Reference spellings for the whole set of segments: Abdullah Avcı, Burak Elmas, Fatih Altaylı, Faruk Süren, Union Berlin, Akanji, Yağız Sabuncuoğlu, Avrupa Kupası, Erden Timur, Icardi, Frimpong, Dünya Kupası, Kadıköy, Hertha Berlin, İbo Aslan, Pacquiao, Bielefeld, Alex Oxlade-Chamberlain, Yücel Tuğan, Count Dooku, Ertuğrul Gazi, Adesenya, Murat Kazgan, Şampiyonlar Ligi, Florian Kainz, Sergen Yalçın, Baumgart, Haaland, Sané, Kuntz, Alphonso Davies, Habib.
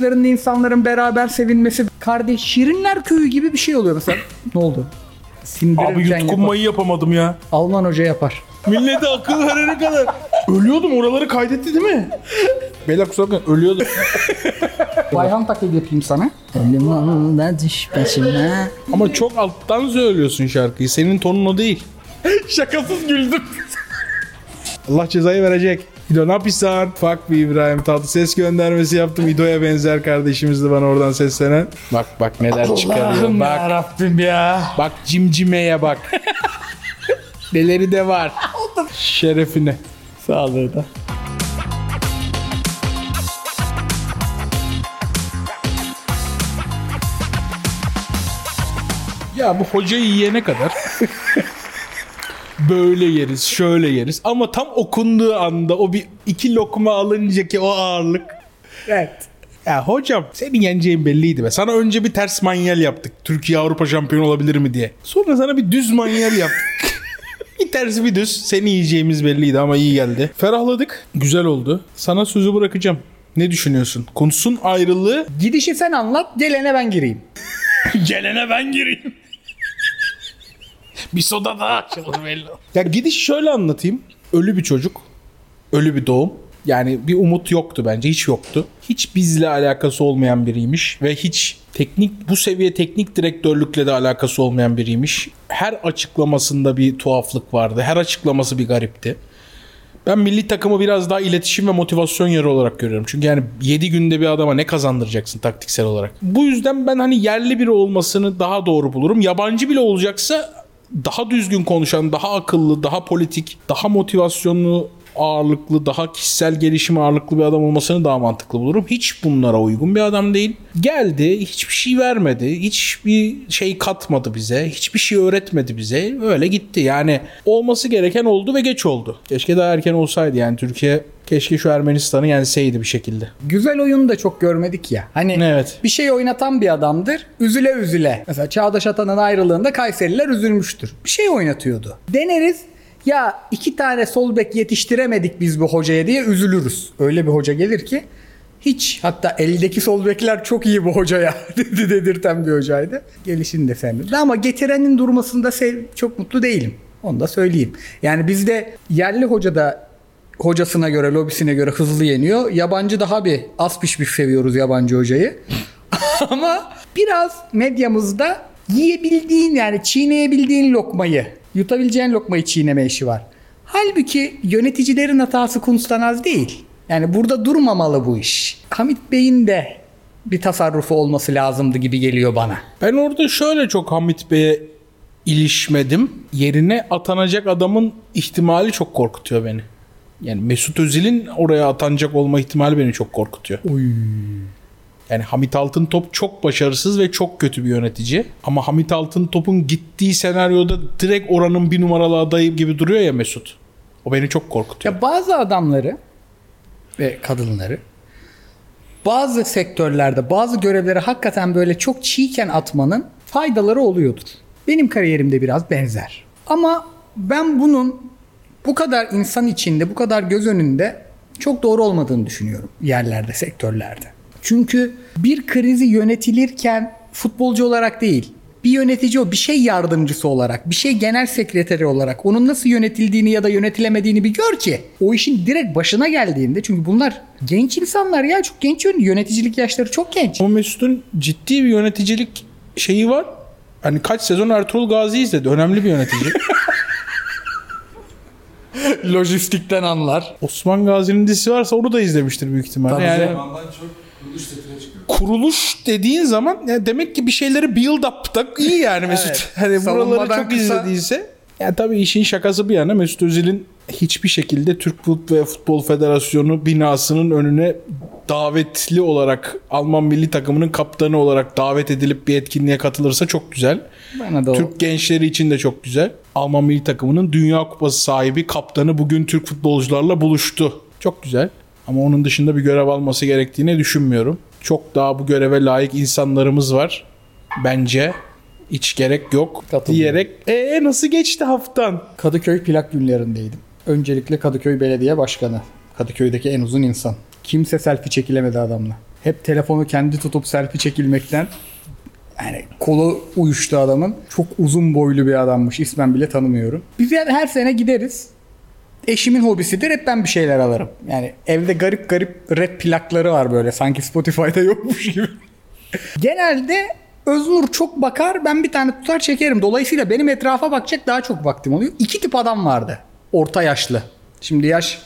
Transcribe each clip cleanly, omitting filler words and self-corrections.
maçlarında insanların beraber sevinmesi, kardeş Şirinler Köyü gibi bir şey oluyor mesela. Ne oldu? Abi yutkunmayı yapamadım ya. Alman hoca yapar. Millete akıl verene kadar. Ölüyordum, oraları kaydetti değil mi? Beyler kusura bakmayın, ölüyordum. Bayhan taklidi yapayım sana. Ölümünde düş başına. Ama çok alttan söylüyorsun şarkıyı. Senin tonun o değil. Şakasız güldüm. Allah cezayı verecek. İdo Napisar. Fuck bir İbrahim Tatlıses göndermesi yaptım. İdo'ya benzer kardeşimizdi bana oradan seslenen. Bak bak neler Allah'ım çıkarıyor. Allah'ım yarabbim ya. Bak cimcimeye bak. Neleri de var. Şerefine. Sağ ol Eda. Ya bu hocayı yiyene kadar... böyle yeriz, şöyle yeriz. Ama tam okunduğu anda o bir iki lokma alınca ki o ağırlık. Evet. Ya hocam senin yeneceğin belliydi be. Sana önce bir ters manyel yaptık. Türkiye Avrupa şampiyonu olabilir mi diye. Sonra sana bir düz manyel yaptık. Bir tersi bir düz. Seni yiyeceğimiz belliydi ama iyi geldi. Ferahladık. Güzel oldu. Sana sözü bırakacağım. Ne düşünüyorsun? Kuntz'un ayrılığı. Gidişi sen anlat, gelene ben gireyim. Gelene ben gireyim. Bir soda daha açılır belli. Ya gidiş şöyle anlatayım. Ölü bir çocuk. Ölü bir doğum. Yani bir umut yoktu bence. Hiç yoktu. Hiç bizle alakası olmayan biriymiş. Ve hiç teknik, bu seviye teknik direktörlükle de alakası olmayan biriymiş. Her açıklamasında bir tuhaflık vardı. Her açıklaması bir garipti. Ben milli takımı biraz daha iletişim ve motivasyon yeri olarak görüyorum. Çünkü yani 7 günde bir adama ne kazandıracaksın taktiksel olarak. Bu yüzden ben hani yerli biri olmasını daha doğru bulurum. Yabancı bile olacaksa daha düzgün konuşan, daha akıllı, daha politik, daha motivasyonlu ağırlıklı, daha kişisel gelişim ağırlıklı bir adam olmasını daha mantıklı bulurum. Hiç bunlara uygun bir adam değil. Geldi, hiçbir şey vermedi, hiçbir şey katmadı bize, hiçbir şey öğretmedi bize. Öyle gitti. Yani olması gereken oldu ve geç oldu. Keşke daha erken olsaydı yani Türkiye... Keşke şu Ermenistan'ı yenseydi bir şekilde. Güzel oyunu da çok görmedik ya. Hani evet. Bir şey oynatan bir adamdır. Üzüle üzüle. Mesela Çağdaş Atan'ın ayrılığında Kayseriler üzülmüştür. Bir şey oynatıyordu. Deneriz. Ya 2 tane sol bek yetiştiremedik biz bu hocaya diye üzülürüz. Öyle bir hoca gelir ki hiç. Hatta eldeki sol bekler çok iyi bu hocaya dedi dedirten bir hocaydı. Gelişini de sevmedim. Ama getirenin durmasında çok mutlu değilim. Onu da söyleyeyim. Yani bizde yerli hoca da hocasına göre, lobisine göre hızlı yeniyor. Yabancı daha bir az pişmiş seviyoruz yabancı hocayı. Ama biraz medyamızda yiyebildiğin yani çiğneyebildiğin lokmayı, yutabileceğin lokmayı çiğneme işi var. Halbuki yöneticilerin hatası Kuntz'tan az değil. Yani burada durmamalı bu iş. Hamit Bey'in de bir tasarrufu olması lazımdı gibi geliyor bana. Ben orada şöyle çok Hamit Bey'e ilişmedim. Yerine atanacak adamın ihtimali çok korkutuyor beni. Yani Mesut Özil'in oraya atanacak olma ihtimali beni çok korkutuyor. Oy. Yani Hamit Altıntop çok başarısız ve çok kötü bir yönetici. Ama Hamit Altıntop'un gittiği senaryoda direkt oranın 1 numaralı adayı gibi duruyor ya Mesut. O beni çok korkutuyor. Ya bazı adamları ve kadınları bazı sektörlerde, bazı görevlere hakikaten böyle çok çiğken atmanın faydaları oluyordur. Benim kariyerimde biraz benzer. Ama ben bunun bu kadar insan içinde, bu kadar göz önünde çok doğru olmadığını düşünüyorum yerlerde, sektörlerde. Çünkü bir krizi yönetilirken futbolcu olarak değil, bir yönetici o, bir şey yardımcısı olarak, bir şey genel sekreteri olarak onun nasıl yönetildiğini ya da yönetilemediğini bir gör ki o işin direkt başına geldiğinde, çünkü bunlar genç insanlar ya, çok genç yöneticilik yaşları çok genç. O Mesut'un ciddi bir yöneticilik şeyi var. Hani kaç sezon Ertuğrul Gazi izledi, önemli bir yönetici. Lojistikten anlar. Osman Gazi'nin dizisi varsa onu da izlemiştir büyük ihtimalle. Yani kuruluş dediğin zaman yani demek ki bir şeyleri build up'ta iyi yani Mesut. Evet. Hani buraları çok izlediyse. Yani tabii işin şakası bir yana Mesut Özil'in hiçbir şekilde Türk Futbol Federasyonu binasının önüne davetli olarak Alman milli takımının kaptanı olarak davet edilip bir etkinliğe katılırsa çok güzel. Türk gençleri için de çok güzel. Alman milli takımının Dünya Kupası sahibi kaptanı bugün Türk futbolcularla buluştu. Çok güzel. Ama onun dışında bir görev alması gerektiğini düşünmüyorum. Çok daha bu göreve layık insanlarımız var. Bence hiç gerek yok diyerek nasıl geçti haftan? Kadıköy plak günlerindeydim. Öncelikle Kadıköy Belediye Başkanı. Kadıköy'deki en uzun insan. Kimse selfie çekilemedi adamla. hep telefonu kendi tutup selfie çekilmekten yani kolu uyuştu adamın. Çok uzun boylu bir adammış. İsmen bile tanımıyorum. Biz yani her sene gideriz. Eşimin hobisidir. Hep ben bir şeyler alırım. Yani evde garip garip rap plakları var böyle. Sanki Spotify'da yokmuş gibi. Genelde Öznur çok bakar. Ben bir tane tutar çekerim. Dolayısıyla benim etrafa bakacak daha çok vaktim oluyor. İki tip adam vardı. Orta yaşlı. Şimdi yaş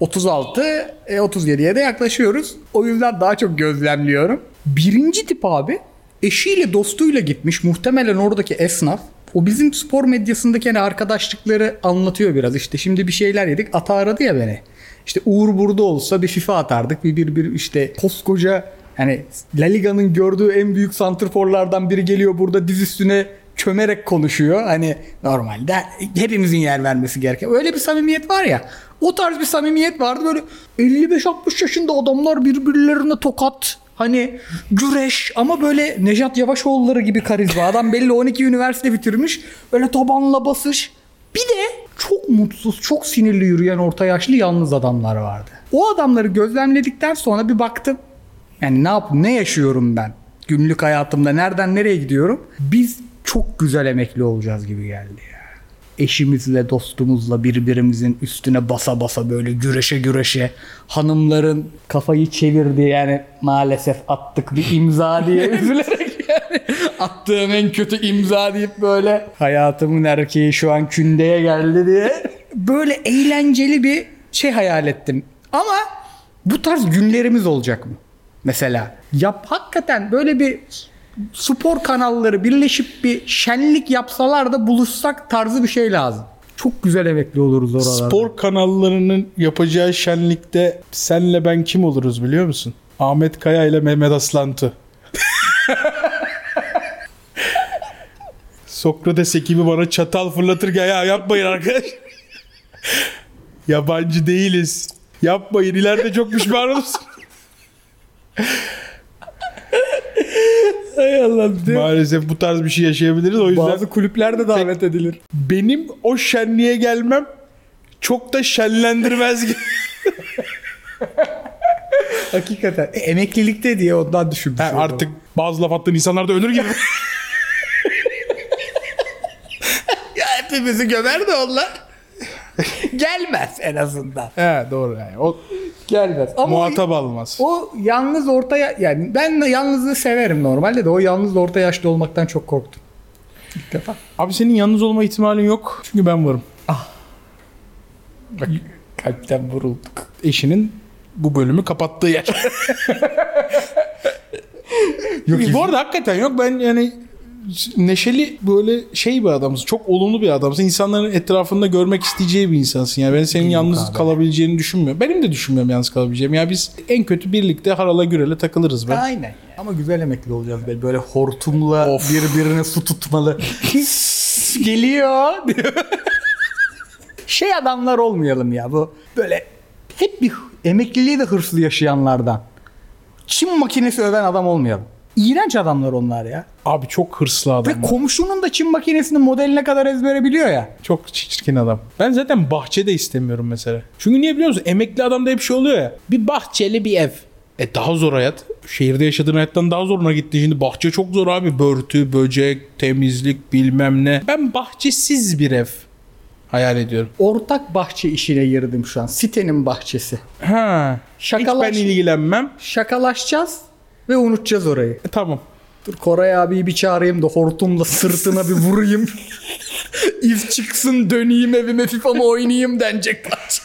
36, 37'ye de yaklaşıyoruz. O yüzden daha çok gözlemliyorum. Birinci tip abi eşiyle dostuyla gitmiş. Muhtemelen oradaki esnaf. O bizim spor medyasındaki hani arkadaşlıkları anlatıyor biraz. İşte şimdi bir şeyler yedik. Ata aradı ya beni. İşte Uğur burada olsa bir FIFA atardık. Bir işte koskoca hani La Liga'nın gördüğü en büyük santrforlardan biri geliyor burada diz üstüne çömerek konuşuyor. Hani normalde hepimizin yer vermesi gereken. Öyle bir samimiyet var ya. O tarz bir samimiyet vardı. Böyle 55-60 yaşında adamlar birbirlerine tokat. Hani güreş ama böyle Nejat Yavaşoğulları gibi karizma. Adam belli 12 üniversite bitirmiş. Öyle tabanla basış. Bir de çok mutsuz, çok sinirli yürüyen orta yaşlı yalnız adamlar vardı. O adamları gözlemledikten sonra bir baktım. Yani ne yaşıyorum ben? Günlük hayatımda nereden nereye gidiyorum? Biz çok güzel emekli olacağız gibi geldi ya. Eşimizle, dostumuzla birbirimizin üstüne basa basa böyle güreşe güreşe hanımların kafayı çevirdi yani maalesef attık bir imza diye üzülerek yani attığım en kötü imza deyip böyle hayatımın erkeği şu an kündeye geldi diye böyle eğlenceli bir şey hayal ettim. Ama bu tarz günlerimiz olacak mı? Mesela hakikaten böyle bir spor kanalları birleşip bir şenlik yapsalar da buluşsak tarzı bir şey lazım. Çok güzel emekli oluruz oralarda. Spor kanallarının yapacağı şenlikte senle ben kim oluruz biliyor musun? Ahmet Kaya ile Mehmet Aslantı. Sokrates ekibi bana çatal fırlatır ki ya yapmayın arkadaş. Yabancı değiliz. Yapmayın ileride çok pişman olursun. Maalesef bu tarz bir şey yaşayabiliriz. O yüzden bazı kulüpler de davet edilir. Benim o şenliğe gelmem çok da şenlendirmez gibi. Hakikaten. Emeklilikte diye ondan düşünmüş. Artık bazı laf attığın insanlar da ölür gibi. Ya hepimizi gömer de onlar. Gelmez en azından. He doğru yani. O gelmez. Ama muhatap almaz. O yalnız orta yani ben yalnızlığı severim normalde de o yalnız orta yaşlı olmaktan çok korktum. İlk defa. Abi senin yalnız olma ihtimalin yok. Çünkü ben varım. Ah. Bak kalpten vurulduk. Eşinin bu bölümü kapattığı yer. Yok. Bu arada hakikaten yok. Ben yani neşeli böyle şey bir adamsın. Çok olumlu bir adamsın. İnsanların etrafında görmek isteyeceği bir insansın. Yani ben senin yalnız kalabileceğini düşünmüyorum. Benim de düşünmüyorum yalnız kalabileceğimi. Yani biz en kötü birlikte harala gürele takılırız ben. Aynen. Yani. Ama güzel emekli olacağız. Böyle hortumla birbirine su tutmalı. Geliyor. Şey adamlar olmayalım ya bu. Böyle hep bir emekliliği de hırslı yaşayanlardan. Çin makinesi öven adam olmayalım. İğrenç adamlar onlar ya. Abi çok hırslı adamlar. Ve komşunun da Çin makinesinin modeline kadar ezbere biliyor ya. Çok çirkin adam. Ben zaten bahçe de istemiyorum mesela. Çünkü niye biliyor musun? Emekli adamda hep şey oluyor ya. Bir bahçeli bir ev. Daha zor hayat. Şehirde yaşadığın hayattan daha zoruna gitti. Şimdi bahçe çok zor abi. Börtü, böcek, temizlik bilmem ne. Ben bahçesiz bir ev hayal ediyorum. Ortak bahçe işine girdim şu an. Sitenin bahçesi. Ha. Hiç ben ilgilenmem. Şakalaşacağız. Ve unutacağız orayı. Tamam. Dur Koray abiyi bir çağırayım da hortumla sırtına bir vurayım. İz çıksın döneyim evime FIFA mı oynayayım denecek parça.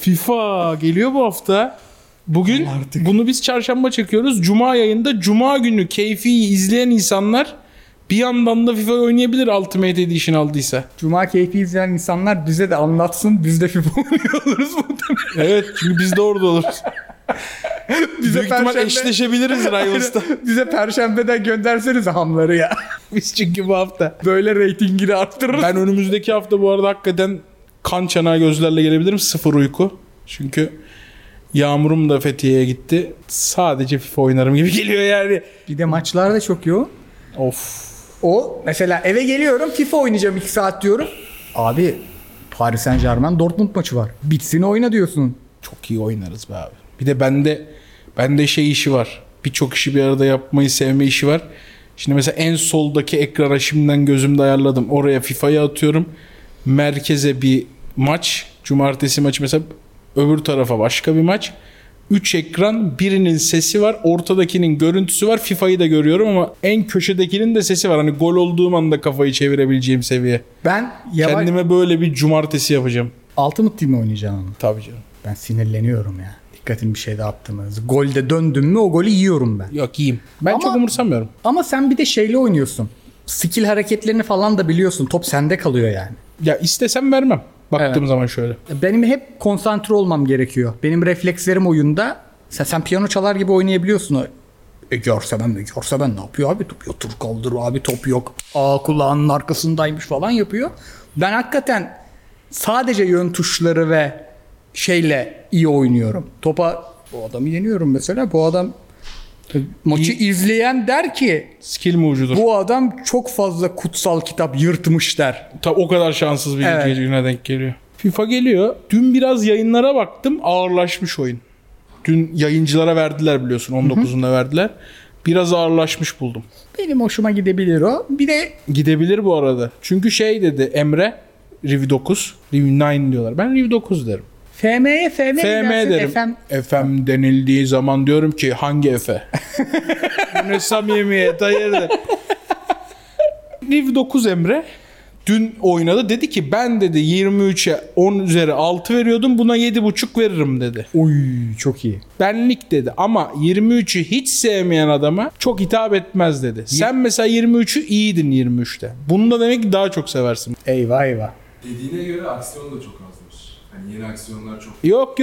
FIFA geliyor bu hafta. Bugün artık. Bunu biz çarşamba çekiyoruz. Cuma yayında cuma günü keyfiyi izleyen insanlar bir yandan da FIFA oynayabilir Ultimate Edition aldıysa. Cuma keyfi izleyen insanlar bize de anlatsın. Biz de FIFA oynuyor oluruz muhtemelen. Evet çünkü biz de orada oluruz. Bize büyük ihtimal eşleşebiliriz Rivals'ta. Bize perşembeden gönderseniz hamları ya. Biz çünkü bu hafta böyle reytingini arttırırız. Ben önümüzdeki hafta bu arada hakikaten kan çanağı gözlerle gelebilirim. Sıfır uyku. Çünkü yağmurum da Fethiye'ye gitti. Sadece FIFA oynarım gibi geliyor yani. Bir de maçlar da çok yoğun. Of. O mesela eve geliyorum FIFA oynayacağım 2 saat diyorum. Abi Paris Saint Germain Dortmund maçı var. Bitsin oyna diyorsun. Çok iyi oynarız be abi. Bir de bende şey işi var. birçok işi bir arada yapmayı sevme işi var. Şimdi mesela en soldaki ekrana şimdiden gözümde ayarladım. Oraya FIFA'yı atıyorum. Merkeze bir maç. Cumartesi maçı mesela, öbür tarafa başka bir maç. 3 ekran, birinin sesi var, ortadakinin görüntüsü var, FIFA'yı da görüyorum ama en köşedekinin de sesi var. Hani gol olduğum anda kafayı çevirebileceğim seviye. Ben kendime böyle bir cumartesi yapacağım. Ultimate Team'e oynayacağım onu. Tabii canım. Ben sinirleniyorum ya. Dikkatimi bir şey dağıttınız. Golde döndüm mü o golü yiyorum ben. Yok, yiyeyim. Ben ama, çok umursamıyorum. Ama sen bir de şeyle oynuyorsun. Skill hareketlerini falan da biliyorsun. Top sende kalıyor yani. Ya istesem vermem. Baktığım zaman şöyle. Benim hep konsantre olmam gerekiyor. Benim reflekslerim oyunda. Sen piyano çalar gibi oynayabiliyorsun. Görse ben ne yapıyor abi? Top yatır kaldır abi, top yok. Aa, kulağının arkasındaymış falan yapıyor. Ben hakikaten sadece yön tuşları ve şeyle iyi oynuyorum. Topa bu adamı yeniyorum mesela. Bu adam maçı izleyen der ki skill mucidudur. Bu adam çok fazla kutsal kitap yırtmış der. Tabii o kadar şanssız bir güne denk geliyor. FIFA geliyor. Dün biraz yayınlara baktım. Ağırlaşmış oyun. Dün yayıncılara verdiler biliyorsun. 19'unda verdiler. Biraz ağırlaşmış buldum. Benim hoşuma gidebilir o. Bir de gidebilir bu arada. Çünkü şey dedi Emre, Riv 9, Riv 9 diyorlar. Ben Riv 9 derim. FM derim. FM denildiği zaman diyorum ki hangi Efe? Ne samimiyet, hayırdır. Liv 9 Emre dün oynadı. Dedi ki ben dedi 23'e 10 üzeri 6 veriyordum. Buna 7,5 veririm dedi. Oy, çok iyi. Benlik dedi ama 23'ü hiç sevmeyen adama çok hitap etmez dedi. Sen mesela 23'ü iyiydin 23'te. Bunu da demek ki daha çok seversin. Eyvah eyvah. Dediğine göre aksiyon da çok az. Yani yeni aksiyonlar çok... Yok.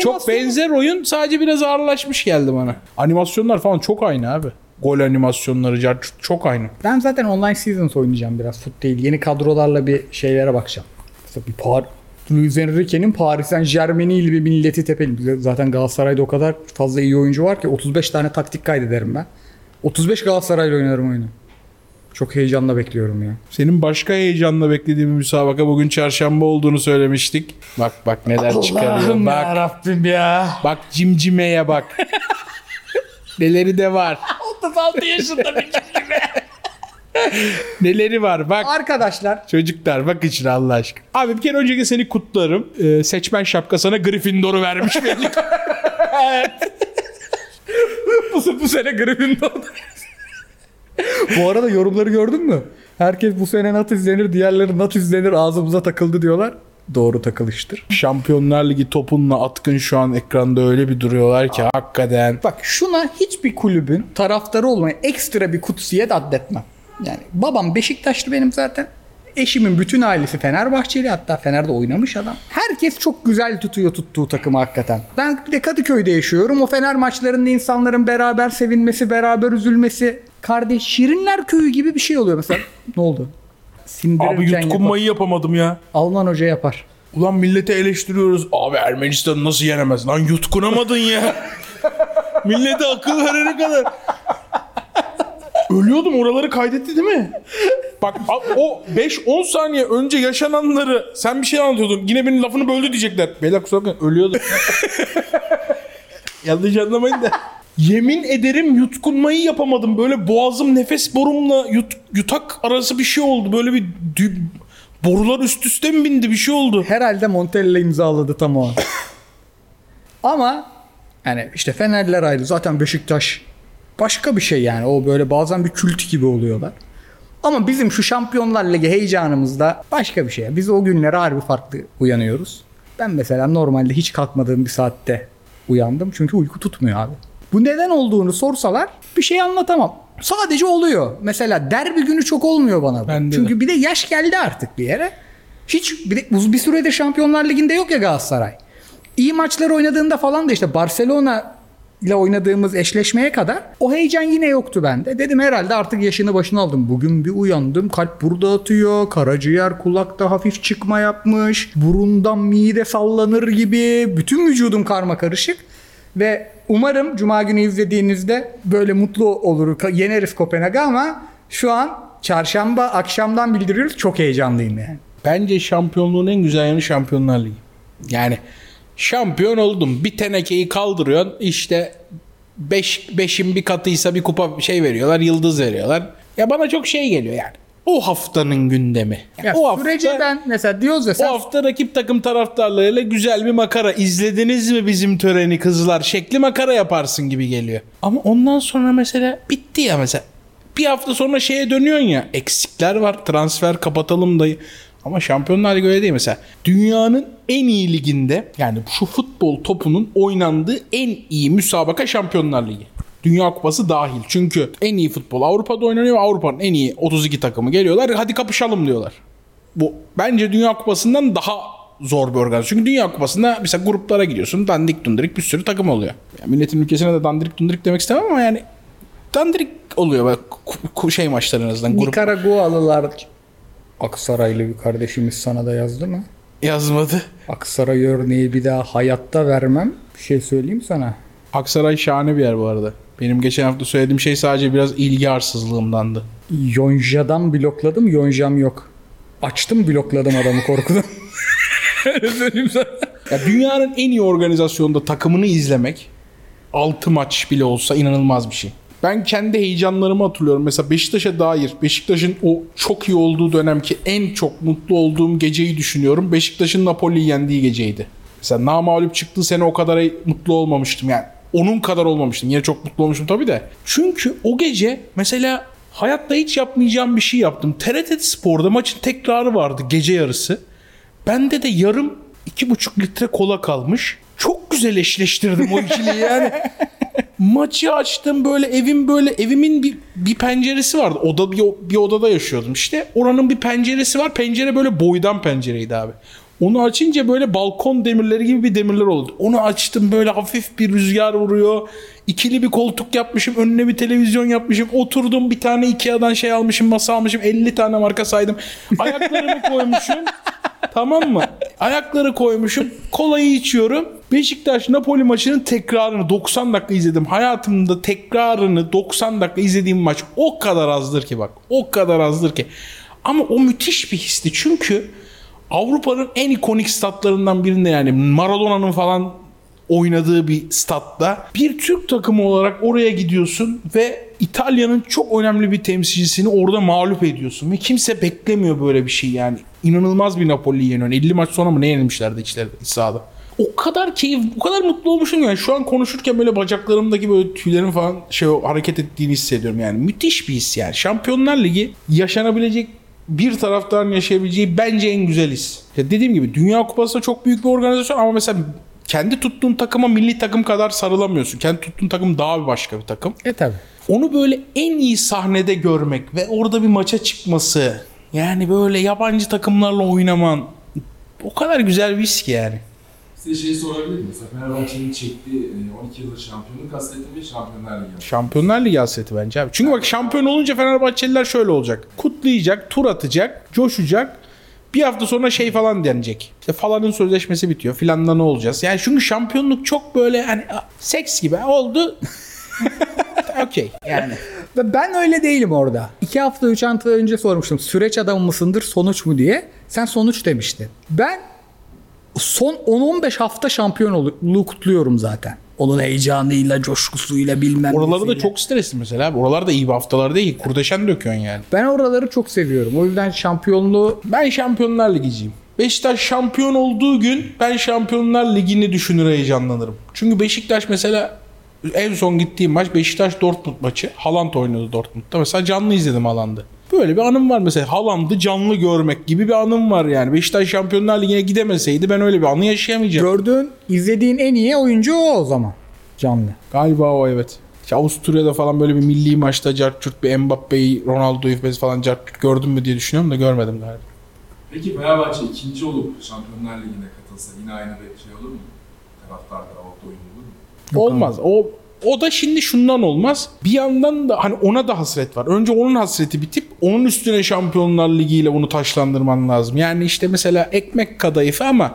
Çok benzer oyun. Sadece biraz ağırlaşmış geldi bana. Animasyonlar falan çok aynı abi. Gol animasyonları çok aynı. Ben zaten online seasons oynayacağım biraz. Fut değil. Yeni kadrolarla bir şeylere bakacağım. Mesela bir Luis Enrique'nin Paris Saint Germain'li bir milleti tepelim. Zaten Galatasaray'da o kadar fazla iyi oyuncu var ki 35 tane taktik kaydederim ben. 35 Galatasaray'la oynarım oyunu. Çok heyecanla bekliyorum ya. Senin başka heyecanla beklediğin bir müsabaka bugün çarşamba olduğunu söylemiştik. Bak neler Allah'ım çıkarıyor. Allah'ım ya Rabbim ya. Bak cimcimeye bak. Neleri de var. 36 yaşında bir cimcime. Neleri var bak. Arkadaşlar. Çocuklar bak içine Allah aşkına. Abi bir kere önceki seni kutlarım. Seçmen şapka sana Gryffindor'u vermiş. Evet. Bu sene Gryffindor'u. Bu arada yorumları gördün mü? Herkes bu sene nat izlenir, diğerleri nat izlenir, ağzımıza takıldı diyorlar. Doğru takılıştır. Şampiyonlar Ligi topunla Atkın şu an ekranda öyle bir duruyorlar ki hakikaten. Bak şuna hiçbir kulübün taraftarı olmaya ekstra bir kutsiyet addetmem. Yani babam Beşiktaşlı benim zaten. Eşimin bütün ailesi Fenerbahçeli, hatta Fener'de oynamış adam. Herkes çok güzel tutuyor tuttuğu takımı hakikaten. Ben bir de Kadıköy'de yaşıyorum. O Fener maçlarında insanların beraber sevinmesi, beraber üzülmesi. Kardeş Şirinler Köyü gibi bir şey oluyor mesela. Ne oldu? Abi yutkunmayı yapamadım ya. Alman Hoca yapar. Ulan milleti eleştiriyoruz. Abi Ermenistan'ı nasıl yenemez? Lan yutkunamadın ya. Millete akıl verene kadar. Ölüyordum, oraları kaydetti değil mi? Bak o 5-10 saniye önce yaşananları sen bir şey anlatıyordun. Yine benim lafını böldü diyecekler. Beyler kusura bakmayın, ölüyordum. Yanlış anlamayın da. Yemin ederim yutkunmayı yapamadım. Böyle boğazım nefes borumla yutak arası bir şey oldu. Böyle bir borular üst üste mi bindi, bir şey oldu. Herhalde Montella imzaladı tam o an. Ama yani işte Fenerler ayrı. Zaten Beşiktaş başka bir şey yani. O böyle bazen bir kült gibi oluyorlar. Ama bizim şu Şampiyonlar Ligi heyecanımızda başka bir şey. Biz o günlere harbi farklı uyanıyoruz. Ben mesela normalde hiç kalkmadığım bir saatte uyandım. Çünkü uyku tutmuyor abi. Bu neden olduğunu sorsalar bir şey anlatamam. Sadece oluyor. Mesela derbi günü çok olmuyor bana. Çünkü bir de yaş geldi artık bir yere. Hiç bir süredir Şampiyonlar Ligi'nde yok ya Galatasaray. İyi maçlar oynadığında falan da işte Barcelona ile oynadığımız eşleşmeye kadar o heyecan yine yoktu bende. Dedim herhalde artık yaşını başına aldım. Bugün bir uyandım, kalp burada atıyor, karaciğer kulakta hafif çıkma yapmış, burundan mide sallanır gibi, bütün vücudum karmakarışık. Ve umarım Cuma günü izlediğinizde böyle mutlu olur, yeneriz Kopenhag'ı ama şu an çarşamba akşamdan bildiriyoruz, çok heyecanlıyım yani. Bence şampiyonluğun en güzel yanı Şampiyonlar Ligi. Yani şampiyon oldum, bir tenekeyi kaldırıyorsun, işte 5'in bir katıysa bir kupa şey veriyorlar, yıldız veriyorlar. Ya bana çok şey geliyor yani. O haftanın gündemi. Yani ya o sürece hafta, ben mesela diyoruz ya sen... O hafta rakip takım taraftarlarıyla güzel bir makara, izlediniz mi bizim töreni kızlar şekli makara yaparsın gibi geliyor. Ama ondan sonra mesela bitti ya mesela. Bir hafta sonra şeye dönüyorsun ya, eksikler var, transfer kapatalım dayı. Ama Şampiyonlar Ligi öyle değil mesela. Dünyanın en iyi liginde, yani şu futbol topunun oynandığı en iyi müsabaka Şampiyonlar Ligi. Dünya Kupası dahil. Çünkü en iyi futbol Avrupa'da oynanıyor ve Avrupa'nın en iyi 32 takımı geliyorlar. Hadi kapışalım diyorlar. Bu bence Dünya Kupası'ndan daha zor bir organizasyon. Çünkü Dünya Kupası'nda mesela gruplara gidiyorsun. Dandik dundirik bir sürü takım oluyor. Yani milletin ülkesine de dandirik dundirik demek istemem ama yani dandirik oluyor böyle şey maçlarınızdan. Nikaragualılar. Aksaraylı bir kardeşimiz sana da yazdı mı? Yazmadı. Aksaray örneği bir daha hayatta vermem. Bir şey söyleyeyim sana. Aksaray şahane bir yer bu arada. Benim geçen hafta söylediğim şey sadece biraz ilgi arsızlığımdandı. Yonca'dan blokladım. Yoncam yok. Açtım blokladım adamı korkudan. Öyle söyleyeyim sana. Ya dünyanın en iyi organizasyonunda takımını izlemek 6 maç bile olsa inanılmaz bir şey. Ben kendi heyecanlarımı hatırlıyorum. Mesela Beşiktaş'a dair, Beşiktaş'ın o çok iyi olduğu dönemki en çok mutlu olduğum geceyi düşünüyorum. Beşiktaş'ın Napoli'yi yendiği geceydi. Mesela namağlup çıktığı sene o kadar mutlu olmamıştım yani. Onun kadar olmamıştım. Yine çok mutlu olmuştum tabii de. Çünkü o gece mesela hayatta hiç yapmayacağım bir şey yaptım. TRT Spor'da maçın tekrarı vardı gece yarısı. Bende de yarım 2,5 litre kola kalmış. Çok güzel eşleştirdim o ikiliyi yani. Maçı açtım böyle evimin bir penceresi vardı. Oda bir odada yaşıyordum işte. Oranın bir penceresi var. Pencere böyle boydan pencereydi abi. Onu açınca böyle balkon demirleri gibi bir demirler oldu. Onu açtım böyle hafif bir rüzgar vuruyor. İkili bir koltuk yapmışım. Önüne bir televizyon yapmışım. Oturdum bir tane Ikea'dan şey almışım. Masa almışım. 50 tane marka saydım. Ayaklarımı koymuşum. Tamam mı? Ayakları koymuşum. Kolayı içiyorum. Beşiktaş-Napoli maçının tekrarını 90 dakika izledim. Hayatımda tekrarını 90 dakika izlediğim maç o kadar azdır ki bak. O kadar azdır ki. Ama o müthiş bir histi. Çünkü Avrupa'nın en ikonik statlarından birinde yani Maradona'nın falan oynadığı bir statta bir Türk takımı olarak oraya gidiyorsun ve İtalya'nın çok önemli bir temsilcisini orada mağlup ediyorsun ve kimse beklemiyor böyle bir şey yani. İnanılmaz bir Napoli'yi yeniyor. 50 maç sonra mı ne yenilmişlerdi içlerde iç sahada. O kadar keyif, o kadar mutlu olmuşum yani şu an konuşurken böyle bacaklarımdaki böyle tüylerim falan şey hareket ettiğini hissediyorum yani. Müthiş bir his yani. Şampiyonlar Ligi yaşanabilecek bir taraftarın yaşayabileceği bence en güzel his. Ya dediğim gibi Dünya Kupası da çok büyük bir organizasyon ama mesela kendi tuttuğun takıma milli takım kadar sarılamıyorsun. Kendi tuttuğun takım daha bir başka bir takım. Tabii. Onu böyle en iyi sahnede görmek ve orada bir maça çıkması yani böyle yabancı takımlarla oynaman o kadar güzel bir his ki yani. Size şeyi sorabilir miyim? Mesela Fenerbahçe'nin çektiği 12 yıllık şampiyonluk hasreti mi? Şampiyonlar Ligi hasreti. Şampiyonlar Ligi hasreti bence abi. Çünkü bak şampiyon olunca Fenerbahçeliler şöyle olacak. Kutlayacak, tur atacak, coşacak. Bir hafta sonra şey falan denecek. İşte falanın sözleşmesi bitiyor. Filanla ne olacağız? Yani çünkü şampiyonluk çok böyle hani seks gibi oldu. Okey yani. Ben öyle değilim orada. 2 hafta 3 hafta önce sormuştum. Süreç adamı mısındır sonuç mu diye. Sen sonuç demiştin. Ben son 10-15 hafta şampiyonluğu kutluyorum zaten. Onun heyecanıyla, coşkusuyla bilmem oraları nesiyle. Da çok stresli mesela abi. Oralar da iyi bir haftalar değil. Kurdeşen döküyorsun yani. Ben oraları çok seviyorum. O yüzden şampiyonluğu... Ben Şampiyonlar Ligiciyim. Beşiktaş şampiyon olduğu gün ben Şampiyonlar Ligi'ni düşünür heyecanlanırım. Çünkü Beşiktaş mesela en son gittiğim maç Beşiktaş-Dortmund maçı. Haaland oynuyordu Dortmund'da. Mesela canlı izledim Haaland'ı. Böyle bir anım var mesela. Haaland'ı canlı görmek gibi bir anım var yani. Beşiktaş Şampiyonlar Ligi'ne gidemeseydi ben öyle bir anı yaşayamayacağım. Gördüğün, izlediğin en iyi oyuncu o zaman. Canlı. Galiba o evet. İşte Avusturya'da falan böyle bir milli maçta Cartçurt bir Mbappe'yi, Ronaldo'yu falan Cartçurt gördün mü diye düşünüyorum da görmedim galiba. Peki Fenerbahçe ikinci olup Şampiyonlar Ligi'ne katılsa yine aynı bir şey olur mu? Taraftarda orada oyun olur mu? Olmaz. O da şimdi şundan olmaz. Bir yandan da hani ona da hasret var. Önce onun hasreti bitip onun üstüne Şampiyonlar Ligi ile onu taşlandırman lazım. Yani işte mesela ekmek kadayıfı ama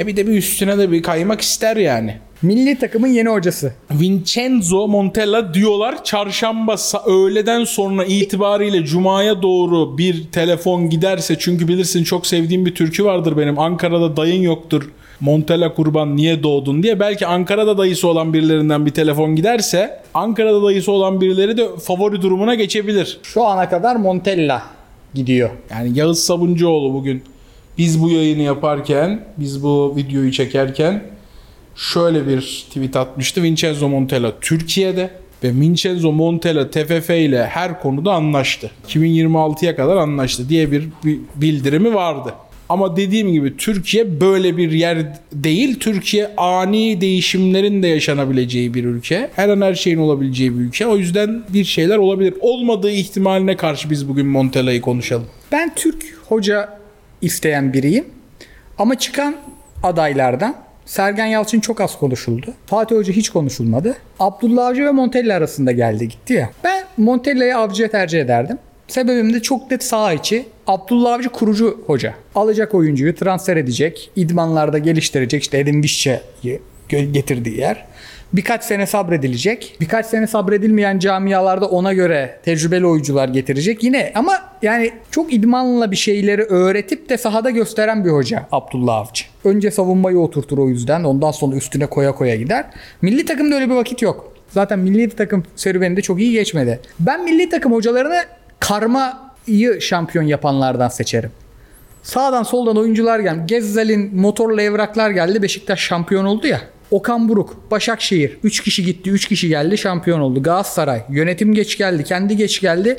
bir de bir üstüne de bir kaymak ister yani. Milli takımın yeni hocası. Vincenzo Montella diyorlar. Çarşamba öğleden sonra itibariyle Cuma'ya doğru bir telefon giderse çünkü bilirsin çok sevdiğim bir türkü vardır benim. Ankara'da dayın yoktur. Montella kurban niye doğdun diye. Belki Ankara'da dayısı olan birilerinden bir telefon giderse Ankara'da dayısı olan birileri de favori durumuna geçebilir. Şu ana kadar Montella gidiyor. Yani Yağız Sabuncuoğlu bugün biz bu yayını yaparken, biz bu videoyu çekerken şöyle bir tweet atmıştı. Vincenzo Montella Türkiye'de ve Vincenzo Montella TFF ile her konuda anlaştı. 2026'ya kadar anlaştı diye bir bildirimi vardı. Ama dediğim gibi Türkiye böyle bir yer değil. Türkiye ani değişimlerin de yaşanabileceği bir ülke. Her an her şeyin olabileceği bir ülke. O yüzden bir şeyler olabilir. Olmadığı ihtimaline karşı biz bugün Montella'yı konuşalım. Ben Türk hoca isteyen biriyim. Ama çıkan adaylardan Sergen Yalçın çok az konuşuldu. Fatih Hoca hiç konuşulmadı. Abdullah Avcı ve Montella arasında geldi gitti ya. Ben Montella'yı Avcı'ya tercih ederdim. Sebebim de çok net saha içi. Abdullah Avcı kurucu hoca. Alacak oyuncuyu transfer edecek. İdmanlarda geliştirecek. İşte Edin Visca'yı getirdiği yer. Birkaç sene sabredilecek. Birkaç sene sabredilmeyen camialarda ona göre tecrübeli oyuncular getirecek. Yine ama yani çok idmanla bir şeyleri öğretip de sahada gösteren bir hoca Abdullah Avcı. Önce savunmayı oturtur o yüzden. Ondan sonra üstüne koya koya gider. Milli takımda öyle bir vakit yok. Zaten milli takım serüveni de çok iyi geçmedi. Ben milli takım hocalarını karmayı şampiyon yapanlardan seçerim. Sağdan soldan oyuncular geldi. Gezzel'in motorlu evraklar geldi. Beşiktaş şampiyon oldu ya. Okan Buruk, Başakşehir. 3 kişi gitti, 3 kişi geldi, şampiyon oldu. Galatasaray, yönetim geç geldi, kendi geç geldi.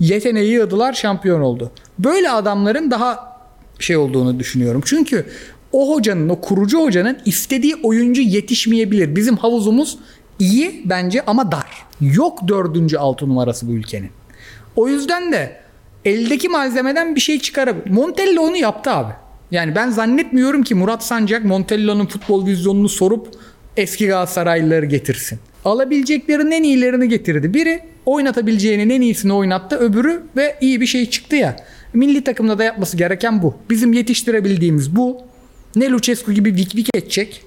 Yeteneği yığdılar, şampiyon oldu. Böyle adamların daha şey olduğunu düşünüyorum. Çünkü o hocanın, o kurucu hocanın istediği oyuncu yetişmeyebilir. Bizim havuzumuz iyi bence ama dar. Yok 4. 6 numarası bu ülkenin. O yüzden de eldeki malzemeden bir şey çıkarıp Montella onu yaptı abi. Yani ben zannetmiyorum ki Murat Sancak Montella'nın futbol vizyonunu sorup eski Galatasaraylıları getirsin. Alabileceklerinin en iyilerini getirdi. Biri oynatabileceğinin en iyisini oynattı, öbürü ve iyi bir şey çıktı ya. Milli takımda da yapması gereken bu. Bizim yetiştirebildiğimiz bu. Ne Lucescu gibi vik edecek,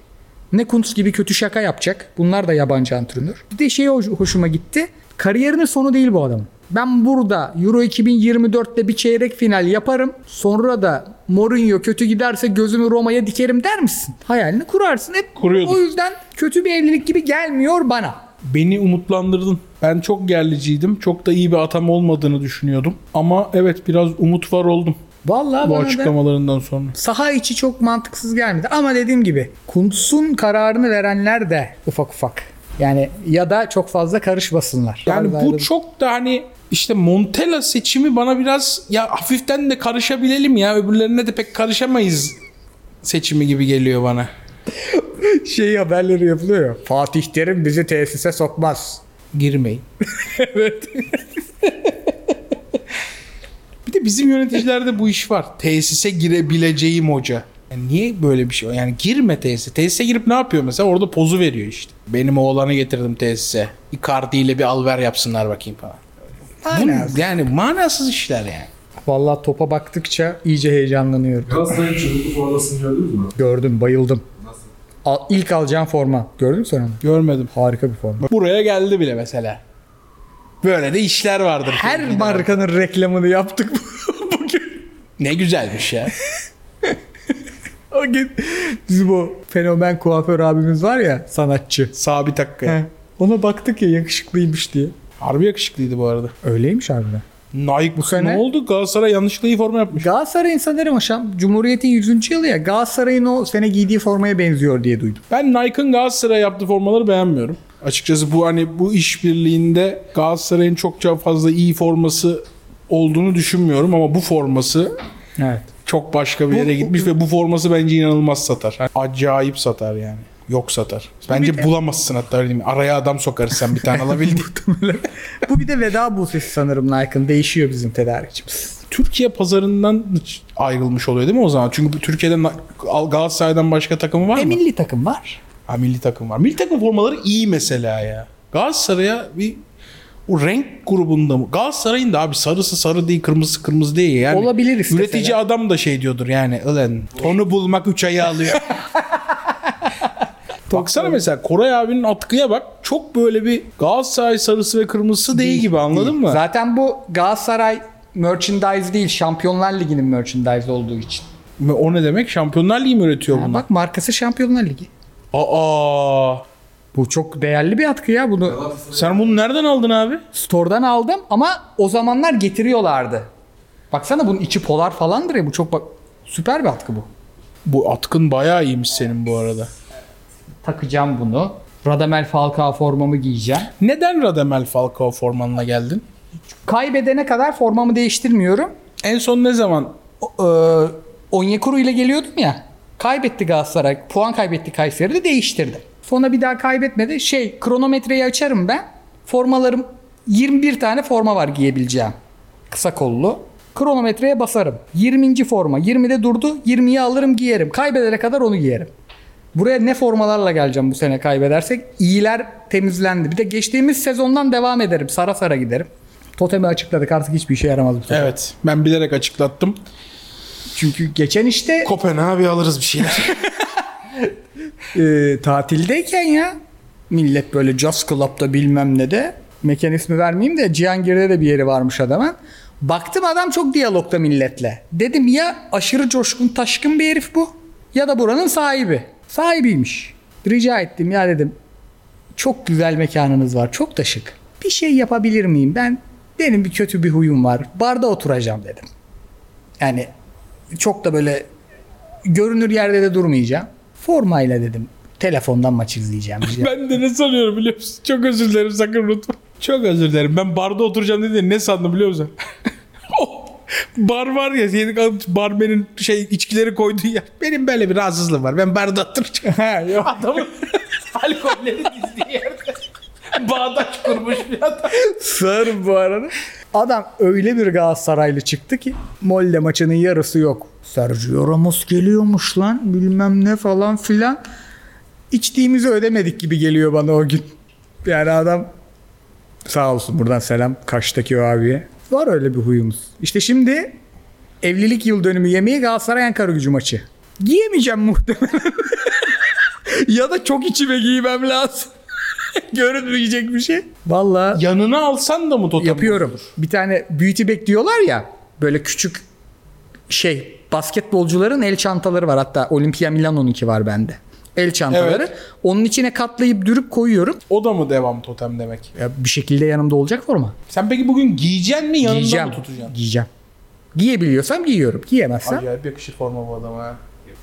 ne Kuntz gibi kötü şaka yapacak. Bunlar da yabancı antrenör. Bir de şey hoşuma gitti. Kariyerinin sonu değil bu adamın. Ben burada Euro 2024'te bir çeyrek final yaparım. Sonra da Mourinho kötü giderse gözümü Roma'ya dikerim der misin? Hayalini kurarsın hep. Kuruyordum. O yüzden kötü bir evlilik gibi gelmiyor bana. Beni umutlandırdın. Ben çok gerliciydim. Çok da iyi bir atam olmadığını düşünüyordum. Ama evet biraz umut var oldum. Vallahi bu açıklamalarından sonra. Saha içi çok mantıksız gelmedi. Ama dediğim gibi Kuntz'un kararını verenler de ufak ufak. Yani ya da çok fazla karışmasınlar. Yani bu çok da hani işte Montella seçimi bana biraz ya hafiften de karışabilelim ya öbürlerine de pek karışamayız seçimi gibi geliyor bana. Şey haberleri yapılıyor ya. Fatih Terim bizi tesise sokmaz. Girmeyin. Evet. Bir de bizim yöneticilerde bu iş var. Tesise girebileceğim hoca. Yani niye böyle bir şey? Yani girme tesise. Tesise girip ne yapıyor mesela? Orada pozu veriyor işte. Benim oğlanı getirdim tesise. Icardi ile bir alver yapsınlar bakayım falan. Manasız. Yani manasız işler yani. Vallahi topa baktıkça iyice heyecanlanıyorum. Galatasaray'ın çocuklu formasını gördünüz mü? Gördüm, bayıldım. Nasıl? İlk alacağım forma. Gördün mü sen onu? Görmedim. Harika bir forma. Buraya geldi bile mesela. Böyle de işler vardır. Her markanın reklamını yaptık bugün. Ne güzelmiş ya. Bizim o fenomen kuaför abimiz var ya, sanatçı. Sabit Akkaya. Ona baktık ya yakışıklıymış diye. Harbi yakışıklıydı bu arada. Öyleymiş harbiden. Nike bu sene. Ne oldu? Galatasaray yanlışlıkla iyi forma yapmış. Galatasaray'ın sanırım aşam Cumhuriyet'in 100. yılı ya, Galatasaray'ın o sene giydiği formaya benziyor diye duydum. Ben Nike'ın Galatasaray'a yaptığı formaları beğenmiyorum. Açıkçası bu hani bu işbirliğinde Galatasaray'ın çokça fazla iyi forması olduğunu düşünmüyorum ama bu forması evet. Çok başka bir yere gitmiş ve bu forması bence inanılmaz satar. Yani acayip satar yani. Yok satar. Bence bulamazsın hatta öyle değil mi? Araya adam sokarız sen bir tane alabildin. Bu bir de veda bursesi sanırım Nike'ın. Değişiyor bizim tedarikçimiz. Türkiye pazarından ayrılmış oluyor değil mi o zaman? Çünkü Türkiye'den Galatasaray'dan başka takımı var mı? Milli takım var. Ha milli takım var. Milli takım formaları iyi mesela ya. Galatasaray'a bir o renk grubunda mı? Galatasaray'ın da abi sarısı sarı değil, kırmızısı kırmızı değil. Yani olabilir. Üretici mesela. Adam da şey diyordur yani. Ulan onu bulmak 3 ayı alıyor. Baksana mesela Koray abinin atkıya bak. Çok böyle bir Galatasaray sarısı ve kırmızısı değil gibi anladın mı? Zaten bu Galatasaray merchandise değil. Şampiyonlar Ligi'nin merchandise olduğu için. O ne demek? Şampiyonlar Ligi mi üretiyor bunu? Bak markası Şampiyonlar Ligi. Aa! Bu çok değerli bir atkı ya bunu. Sen bunu nereden aldın abi? Store'dan aldım ama o zamanlar getiriyorlardı. Baksana bunun içi polar falandır ya, bu çok bak süper bir atkı bu. Bu atkın bayağı iyiymiş senin bu arada. Takacağım bunu. Radamel Falcao formamı giyeceğim. Neden Radamel Falcao formanına geldin? Kaybedene kadar formamı değiştirmiyorum. En son ne zaman? Onyekuru ile geliyordum ya. Kaybetti Galatasaray. Puan kaybetti Kayseri'de, değiştirdi. Sonra bir daha kaybetmedi. Kronometreyi açarım ben. Formalarım 21 tane forma var giyebileceğim. Kısa kollu. Kronometreye basarım. 20. forma. 20'de durdu. 20'yi alırım, giyerim. Kaybedene kadar onu giyerim. Buraya ne formalarla geleceğim bu sene kaybedersek? İyiler temizlendi. Bir de geçtiğimiz sezondan devam ederim. Sara sara giderim. Totemi açıkladık. Artık hiçbir işe yaramaz bu sefer. Evet. Ben bilerek açıklattım. Çünkü geçen işte... Kopenhag'a bir alırız bir şeyler. Tatildeyken ya. Millet böyle Just Club'da bilmem ne de. Mekan ismi vermeyeyim de. Cihangir'de de bir yeri varmış adamın. Baktım adam çok diyalogda milletle. Dedim ya aşırı coşkun taşkın bir herif bu. Ya da buranın sahibi. Sahibiymiş. Rica ettim ya dedim. Çok güzel mekanınız var. Çok da şık. Bir şey yapabilir miyim? Benim bir kötü bir huyum var. Barda oturacağım dedim. Yani çok da böyle görünür yerde de durmayacağım. Formayla dedim. Telefondan maç izleyeceğim. Ben de ne sanıyorum biliyor musun? Çok özür dilerim, sakın unutma. Çok özür dilerim. Ben barda oturacağım dedi. Ne sandım biliyor musun? Bar var ya, barmenin içkileri koyduğu yer. Benim böyle bir rahatsızlığım var. Ben barda oturacağım. Yok. Adamın alkolleri gizli yerde. Bağdaş kurmuş bir adam. Sığırım bu arada. Adam öyle bir Galatasaraylı çıktı ki Molde maçının yarısı yok. Sergio Ramos geliyormuş lan bilmem ne falan filan. İçtiğimizi ödemedik gibi geliyor bana o gün. Yani adam sağ olsun, buradan selam Kaş'taki o abiye. Var öyle bir huyumuz. İşte şimdi evlilik yıl dönümü yemeği Galatasaray-Ankara Gücü maçı. Giyemeyeceğim muhtemelen. Ya da çok içime giymem lazım. Görünmeyecek bir şey. Vallahi yanına alsan da mı totem yapıyorum. Olur? Bir tane beauty bag diyorlar ya. Böyle küçük basketbolcuların el çantaları var. Hatta Olimpia Milano'nunki var bende. El çantaları. Evet. Onun içine katlayıp dürüp koyuyorum. O da mı devam totem demek? Ya bir şekilde yanımda olacak forma. Sen peki bugün giyeceksin mi, yanında mı tutacaksın? Giyeceğim. Giyebiliyorsam giyiyorum. Giyemezsem. Acayip yakışır forma bu adama.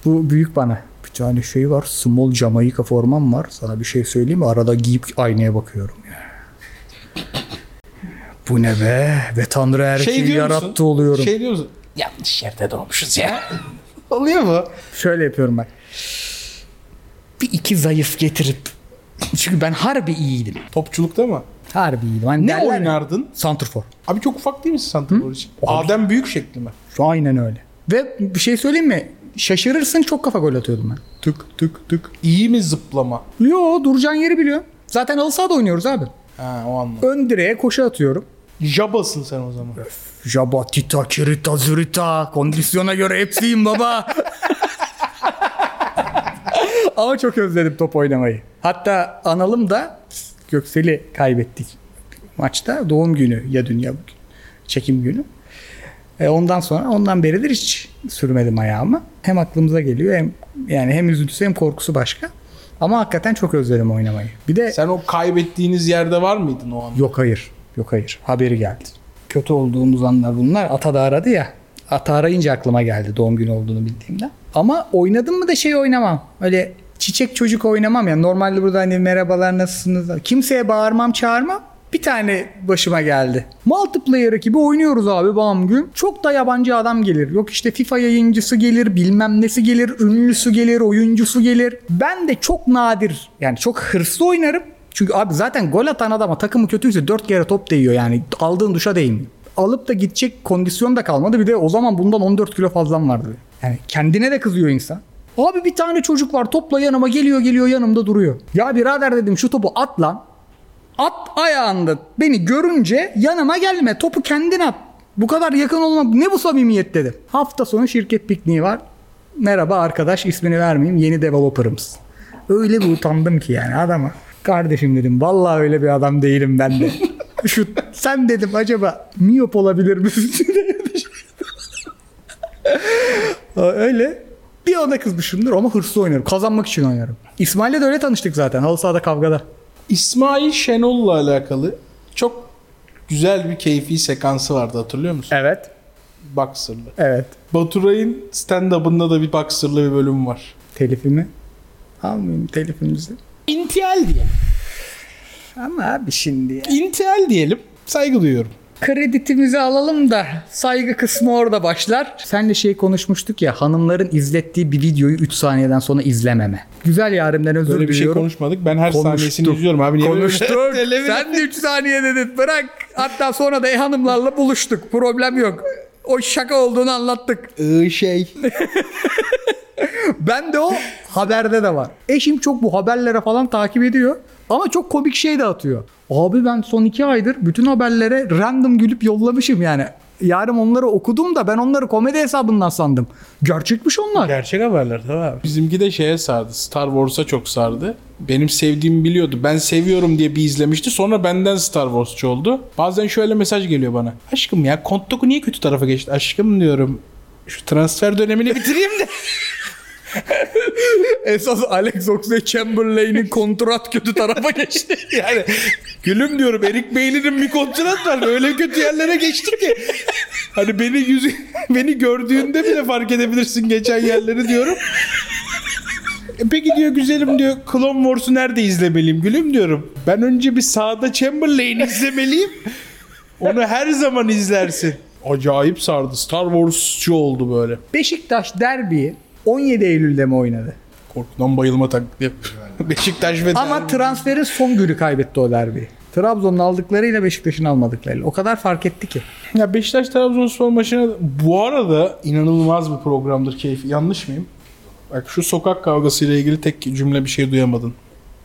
Bu büyük bana. Bir tane var. Small Jamaica formam var. Sana bir şey söyleyeyim mi? Arada giyip aynaya bakıyorum ya. Bu ne be? Ve Tanrı erkeği yarattı oluyorum. Diyor musun? Yanlış yerde doğmuşuz ya. Oluyor mu? Şöyle yapıyorum ben. Bir iki zayıf getirip. Çünkü ben harbi iyiydim. Topçulukta mı? Harbi iyiydim. Hani ne oynardın? Santrfor. Abi çok ufak değil misin santrfor için? Adem Büyük şekli mi? Aynen öyle. Ve bir şey söyleyeyim mi? Şaşırırsın, çok kafa gol atıyordum ben. Tık tık tık. İyi mi zıplama? Yo, duracağın yeri biliyorum. Zaten halı sahada oynuyoruz abi. Ha, o anlamda. Ön direğe koşu atıyorum. Jabasın sen o zaman. Öf, jaba, tita, kirita, zürita. Kondisyona göre hepsiyim baba. Ama çok özledim top oynamayı. Hatta analım da Göksel'i kaybettik maçta. Doğum günü ya dün ya bugün. Çekim günü. Ondan beridir hiç sürmedim ayağımı. Hem aklımıza geliyor hem üzüntüsü hem korkusu başka. Ama hakikaten çok özledim oynamayı. Bir de sen o kaybettiğiniz yerde var mıydın o anda? Yok hayır. Haberi geldi. Kötü olduğumuz anlar bunlar. Ata da aradı ya. Ata arayınca aklıma geldi doğum günü olduğunu bildiğimde. Ama oynadım mı da oynamam. Öyle çiçek çocuk oynamam. Yani normalde burada hani merhabalar nasılsınız? Kimseye bağırmam çağırmam. Bir tane başıma geldi. Multiplayer gibi oynuyoruz abi bam gün. Çok da yabancı adam gelir. Yok işte FIFA yayıncısı gelir, bilmem nesi gelir, ünlüsü gelir, oyuncusu gelir. Ben de çok nadir, yani çok hırslı oynarım. Çünkü abi zaten gol atan adama takımı kötüyse 4 kere top değiyor yani. Aldığın duşa değmiyor. Alıp da gidecek kondisyon da kalmadı. Bir de o zaman bundan 14 kilo fazlam vardı. Yani kendine de kızıyor insan. Abi bir tane çocuk var topla yanıma geliyor yanımda duruyor. Ya birader dedim şu topu at lan. At ayağında beni görünce yanıma gelme. Topu kendin at. Bu kadar yakın olma. Ne bu samimiyet dedim. Hafta sonu şirket pikniği var. Merhaba arkadaş, ismini vermeyeyim. Yeni developer'ımız. Öyle bir utandım ki yani adama. Kardeşim dedim vallahi öyle bir adam değilim ben de. Sen dedim acaba miyop olabilir misin? Öyle. Bir ona kızmışımdır ama hırslı oynarım. Kazanmak için oynarım. İsmail'le de öyle tanıştık zaten. Halı sahada kavgada. İsmail Şenol'la alakalı çok güzel bir keyfi sekansı vardı, hatırlıyor musun? Evet. Boxer'lı. Evet. Baturay'ın stand-up'ında da bir boxer'lı bir bölüm var. Telifimi almayayım, telifimizi. İntihal diyelim. Ama abi şimdi. İntihal diyelim. Saygı duyuyorum. Kreditimizi alalım da saygı kısmı orada başlar. Senle şey konuşmuştuk ya, hanımların izlettiği bir videoyu 3 saniyeden sonra izlememe. Güzel yarimden özür diliyorum. Böyle bir şey konuşmadık. Ben her saniyesini izliyorum abi. Konuştuk. Sen de 3 saniye dedin. Bırak. Hatta sonra da hanımlarla buluştuk. Problem yok. O şaka olduğunu anlattık. Ben de o haberde de var. Eşim çok bu haberlere falan takip ediyor. Ama çok komik şey de atıyor. Abi ben son 2 aydır bütün haberlere random gülüp yollamışım yani. Yarın onları okudum da ben onları komedi hesabından sandım. Gerçekmiş onlar. Gerçek haberler tabii abi. Bizimki de şeye sardı. Star Wars'a çok sardı. Benim sevdiğimi biliyordu. Ben seviyorum diye bir izlemişti. Sonra benden Star Wars'çı oldu. Bazen şöyle mesaj geliyor bana. Aşkım ya Count Dooku niye kötü tarafa geçti? Aşkım diyorum. Şu transfer dönemini bitireyim de. Esas Alex Oxlade-Chamberlain'in kontrat kötü tarafa geçti. Yani gülüm diyorum, Eric Bailey'nin bir kontrat var. Öyle kötü yerlere geçti ki. Hani beni gördüğünde bile fark edebilirsin geçen yerleri diyorum. Peki diyor güzelim diyor, Clone Wars'u nerede izlemeliyim gülüm diyorum. Ben önce bir sahada Chamberlain'i izlemeliyim. Onu her zaman izlersin. Acayip sardı. Star Wars'çı oldu böyle. Beşiktaş derbiyi 17 Eylül'de mi oynadı? Korkudan bayılma taklidi. Beşiktaş ve ama transferin son günü kaybetti o derbi. Trabzon'un aldıklarıyla Beşiktaş'ın almadıklarıyla. O kadar fark etti ki. Ya Beşiktaş Trabzonspor maçına bu arada inanılmaz bir programdır keyfi. Yanlış mıyım? Bak şu sokak kavgasıyla ilgili tek cümle bir şey duyamadın.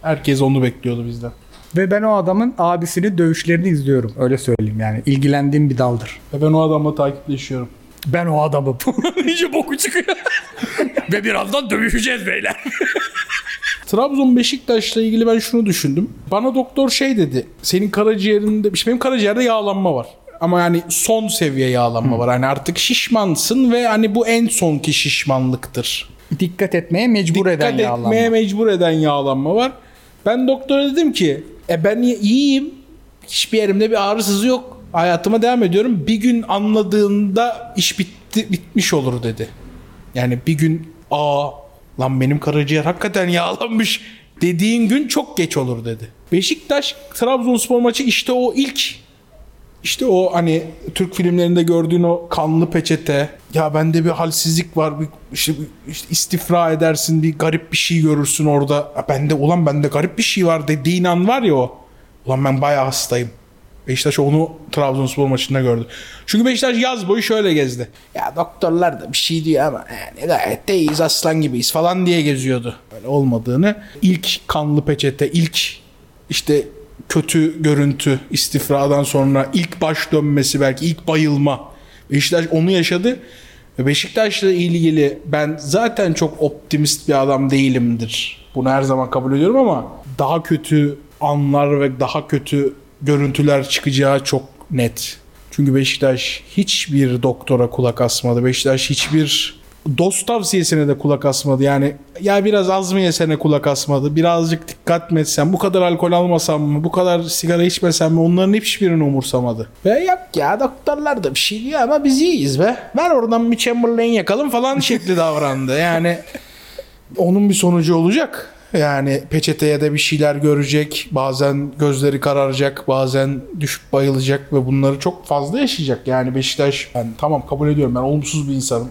Herkes onu bekliyordu bizden. Ve ben o adamın abisini dövüşlerini izliyorum. Öyle söyleyeyim yani. İlgilendiğim bir daldır. Ve ben o adamla takipleşiyorum. Ben o adamım. İyice boku çıkıyor. Ve birazdan dövüşeceğiz beyler. Trabzon Beşiktaş'la ilgili ben şunu düşündüm. Bana doktor şey dedi. Senin karaciğerinde... İşte benim karaciğerde yağlanma var. Ama yani son seviye yağlanma var. Hani artık şişmansın ve hani bu en sonki şişmanlıktır. Dikkat etmeye mecbur eden yağlanma. Dikkat etmeye mecbur eden yağlanma var. Ben doktora dedim ki ben iyiyim. Hiçbir yerimde bir ağrı sızı yok. Hayatıma devam ediyorum. Bir gün anladığında iş bitmiş olur dedi. Yani bir gün lan benim karaciğer hakikaten yağlanmış dediğin gün çok geç olur dedi. Beşiktaş Trabzonspor maçı işte o ilk. İşte o hani Türk filmlerinde gördüğün o kanlı peçete. Ya bende bir halsizlik var. İşte istifra edersin, bir garip bir şey görürsün orada. Bende garip bir şey var dediğin an var ya o. Ulan ben bayağı hastayım. Beşiktaş onu Trabzonspor maçında gördü. Çünkü Beşiktaş yaz boyu şöyle gezdi. Ya doktorlar da bir şey diyor ama yani gayet de iyiyiz, aslan gibiyiz falan diye geziyordu. Öyle olmadığını, ilk kanlı peçete, ilk işte kötü görüntü, istifradan sonra ilk baş dönmesi, belki ilk bayılma. Beşiktaş onu yaşadı. Beşiktaş'la ilgili ben zaten çok optimist bir adam değilimdir. Bunu her zaman kabul ediyorum ama daha kötü anlar ve daha kötü görüntüler çıkacağı çok net. Çünkü Beşiktaş hiçbir doktora kulak asmadı. Beşiktaş hiçbir dost tavsiyesine de kulak asmadı. Yani ya biraz az mı yesene kulak asmadı. Birazcık dikkat mi etsem, bu kadar alkol almasam mı, bu kadar sigara içmesem mi, onların hiçbirini umursamadı. Ve yok ya doktorlar da bir şey diyor ama biz iyiyiz be. Ver oradan bir Chamberlain yakalım falan şekli davrandı. Yani onun bir sonucu olacak. Yani peçeteye de bir şeyler görecek. Bazen gözleri kararacak. Bazen düşüp bayılacak. Ve bunları çok fazla yaşayacak. Yani Beşiktaş, yani tamam kabul ediyorum, ben olumsuz bir insanım.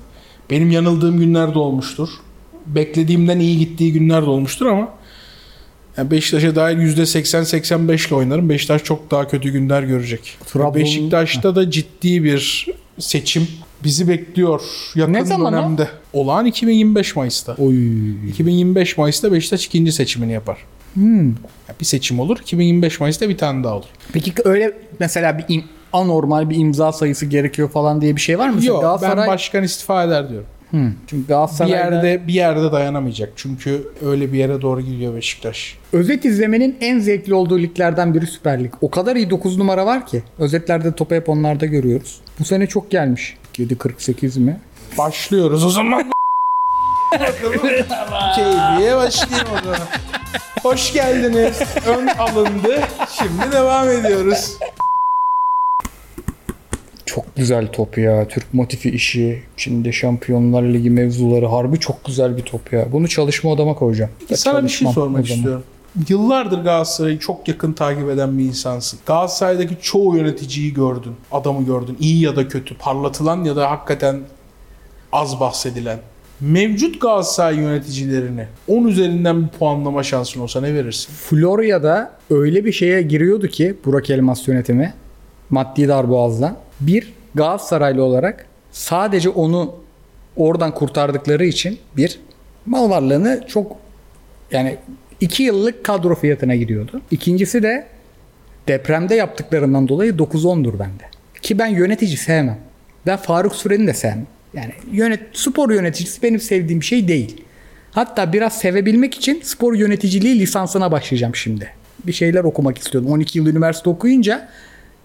Benim yanıldığım günler de olmuştur. Beklediğimden iyi gittiği günler de olmuştur ama yani Beşiktaş'a dair %80-85'le oynarım. Beşiktaş çok daha kötü günler görecek. Beşiktaş'ta da ciddi bir seçim bizi bekliyor yakın dönemde. Olağan 2025 Mayıs'ta. Oy. 2025 Mayıs'ta Beşiktaş ikinci seçimini yapar. Bir seçim olur. 2025 Mayıs'ta bir tane daha olur. Peki öyle mesela bir anormal bir imza sayısı gerekiyor falan diye bir şey var mı? Yok, Galatasaray... ben başkan istifa eder diyorum. Çünkü Galatasaray'da... bir yerde dayanamayacak. Çünkü öyle bir yere doğru gidiyor Beşiktaş. Özet izlemenin en zevkli olduğu liglerden biri Süper Lig. O kadar iyi 9 numara var ki. Özetlerde topu hep onlarda görüyoruz. Bu sene çok gelmiş. 47-48 mi? Başlıyoruz o zaman. Keyfiye başlayayım o zaman. Hoş geldiniz. Ön alındı. Şimdi devam ediyoruz. Çok güzel top ya. Türk motifi işi. Şimdi Şampiyonlar Ligi mevzuları harbi çok güzel bir top ya. Bunu çalışma odama koyacağım. Sana bir şey sormak istiyorum. Yıllardır Galatasaray'ı çok yakın takip eden bir insansın. Galatasaray'daki çoğu yöneticiyi gördün. Adamı gördün. İyi ya da kötü. Parlatılan ya da hakikaten az bahsedilen. Mevcut Galatasaray yöneticilerini 10 üzerinden bir puanlama şansın olsa ne verirsin? Florya'da öyle bir şeye giriyordu ki Burak Elmas yönetimi. Maddi darboğazdan. Bir, Galatasaraylı olarak sadece onu oradan kurtardıkları için bir, mal varlığını çok yani 2 yıllık kadro fiyatına gidiyordu. İkincisi de depremde yaptıklarından dolayı 9-10'dur bende. Ki ben yönetici sevmem. Ben Faruk Süren'i de sevmem. Yani spor yöneticisi benim sevdiğim şey değil. Hatta biraz sevebilmek için spor yöneticiliği lisansına başlayacağım şimdi. Bir şeyler okumak istiyordum. 12 yıl üniversite okuyunca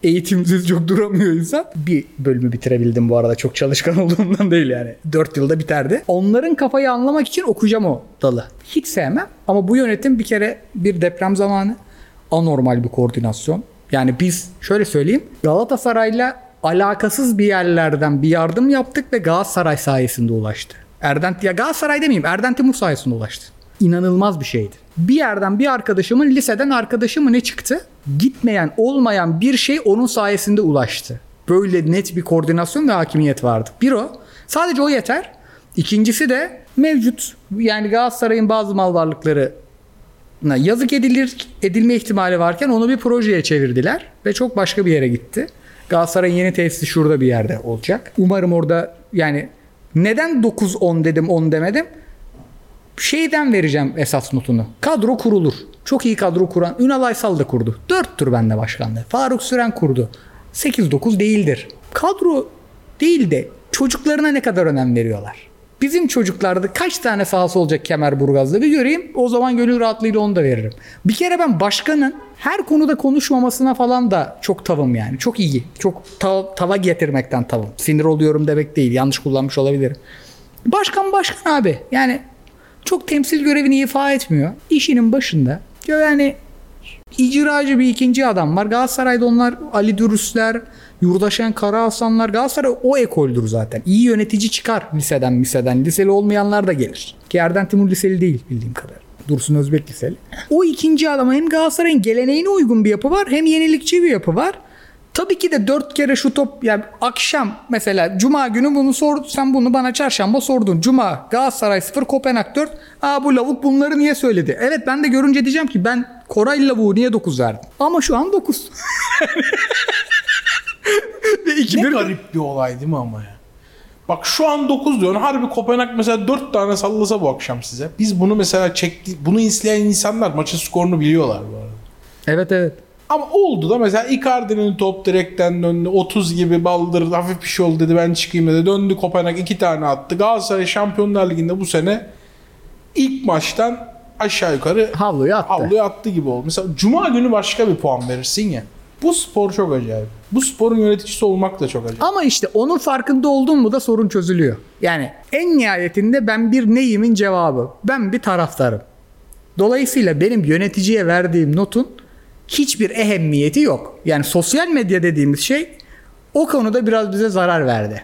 eğitimsiz çok duramıyor insan. Bir bölümü bitirebildim bu arada. Çok çalışkan olduğumdan değil yani. 4 yılda biterdi. Onların kafayı anlamak için okuyacağım o dalı. Hiç sevmem ama bu yönetim bir kere bir deprem zamanı anormal bir koordinasyon. Yani biz şöyle söyleyeyim. Galatasaray'la alakasız bir yerlerden bir yardım yaptık ve Galatasaray sayesinde ulaştı. Erden Timur sayesinde ulaştı. İnanılmaz bir şeydi. Bir yerden bir arkadaşımın, liseden arkadaşımı ne çıktı? Gitmeyen, olmayan bir şey onun sayesinde ulaştı. Böyle net bir koordinasyon ve hakimiyet vardı. Bir o. Sadece o yeter. İkincisi de mevcut. Yani Galatasaray'ın bazı mal varlıklarına yazık edilme ihtimali varken onu bir projeye çevirdiler ve çok başka bir yere gitti. Galatasaray'ın yeni tesisi şurada bir yerde olacak. Umarım orada yani neden 9-10 dedim 10 demedim? Şeyden vereceğim esas notunu. Kadro kurulur. Çok iyi kadro kuran Ünal Aysal da kurdu. 4'tür bende başkanlığı. Faruk Süren kurdu. 8-9 değildir. Kadro değil de çocuklarına ne kadar önem veriyorlar. Bizim çocuklarda kaç tane sahası olacak Kemerburgaz'da bir göreyim. O zaman gönül rahatlığıyla onu da veririm. Bir kere ben başkanın her konuda konuşmamasına falan da çok tavım yani. Çok iyi. Çok tava getirmekten tavım. Sinir oluyorum demek değil. Yanlış kullanmış olabilirim. Başkan abi. Yani çok temsil görevini ifa etmiyor. İşinin başında. Yani icracı bir ikinci adam var. Galatasaray'da onlar Ali Dürüstler, Yurdaşen Karahasanlar. Galatasaray o ekoldür zaten. İyi yönetici çıkar liseden. Liseli olmayanlar da gelir. Ki Erden Timur liseli değil bildiğim kadar. Dursun Özbek liseli. O ikinci adama hem Galatasaray'ın geleneğine uygun bir yapı var hem yenilikçi bir yapı var. Tabii ki de 4 kere şu top yani akşam mesela cuma günü bunu sordun. Sen bunu bana çarşamba sordun. Cuma Galatasaray 0 Kopenhag 4. Aa bu lavuk bunları niye söyledi? Evet ben de görünce diyeceğim ki ben Koray lavuğu niye 9 verdim? Ama şu an 9. Ne garip bir olay değil mi ama ya? Bak şu an 9 diyorsun. Harbi Kopenhag mesela 4 tane sallasa bu akşam size. Biz bunu mesela çektik. Bunu izleyen insanlar maçın skorunu biliyorlar bu arada. Evet. Ama oldu da mesela Icardi'nin top direkten döndü. 30 gibi baldır hafif bir şey oldu dedi ben çıkayım dedi. Döndü Kopenhag 2 tane attı. Galatasaray Şampiyonlar Ligi'nde bu sene ilk maçtan aşağı yukarı havluya attı gibi oldu. Mesela cuma günü başka bir puan verirsin ya. Bu spor çok acayip. Bu sporun yöneticisi olmak da çok acayip. Ama işte onun farkında oldun mu da sorun çözülüyor. Yani en nihayetinde ben bir neyimin cevabı. Ben bir taraftarım. Dolayısıyla benim yöneticiye verdiğim notun hiçbir ehemmiyeti yok. Yani sosyal medya dediğimiz şey o konuda biraz bize zarar verdi.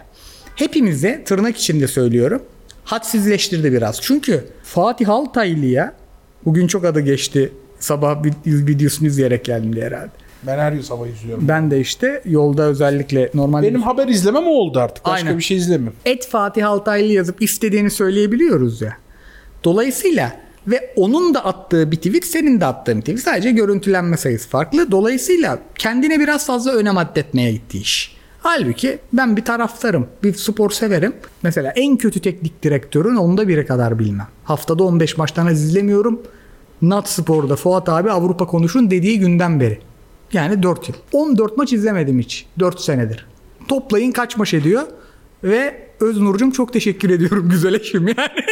Hepimize tırnak içinde söylüyorum. Hadsizleştirdi biraz. Çünkü Fatih Altaylı'ya bugün çok adı geçti. Sabah videosunu izleyerek geldim diye herhalde. Ben her gün sabah izliyorum. Ben de işte yolda özellikle normal... Benim haber izlemem oldu artık. Başka aynen. Bir şey izlemem. Fatih Altaylı yazıp istediğini söyleyebiliyoruz ya. Dolayısıyla ve onun da attığı bir tweet, senin de attığın bir tweet. Sadece görüntülenme sayısı farklı. Dolayısıyla kendine biraz fazla önem atfetmeye gitti iş. Halbuki ben bir taraftarım, bir spor severim. Mesela en kötü teknik direktörün onda biri kadar bilmem. Haftada 15 maçtan az izlemiyorum. Nat Spor'da Fuat abi Avrupa konuşun dediği günden beri. Yani 4 yıl. 14 maç izlemedim hiç. 4 senedir. Toplayın kaç maç ediyor? Ve Öznur'cum çok teşekkür ediyorum güzel eşim yani.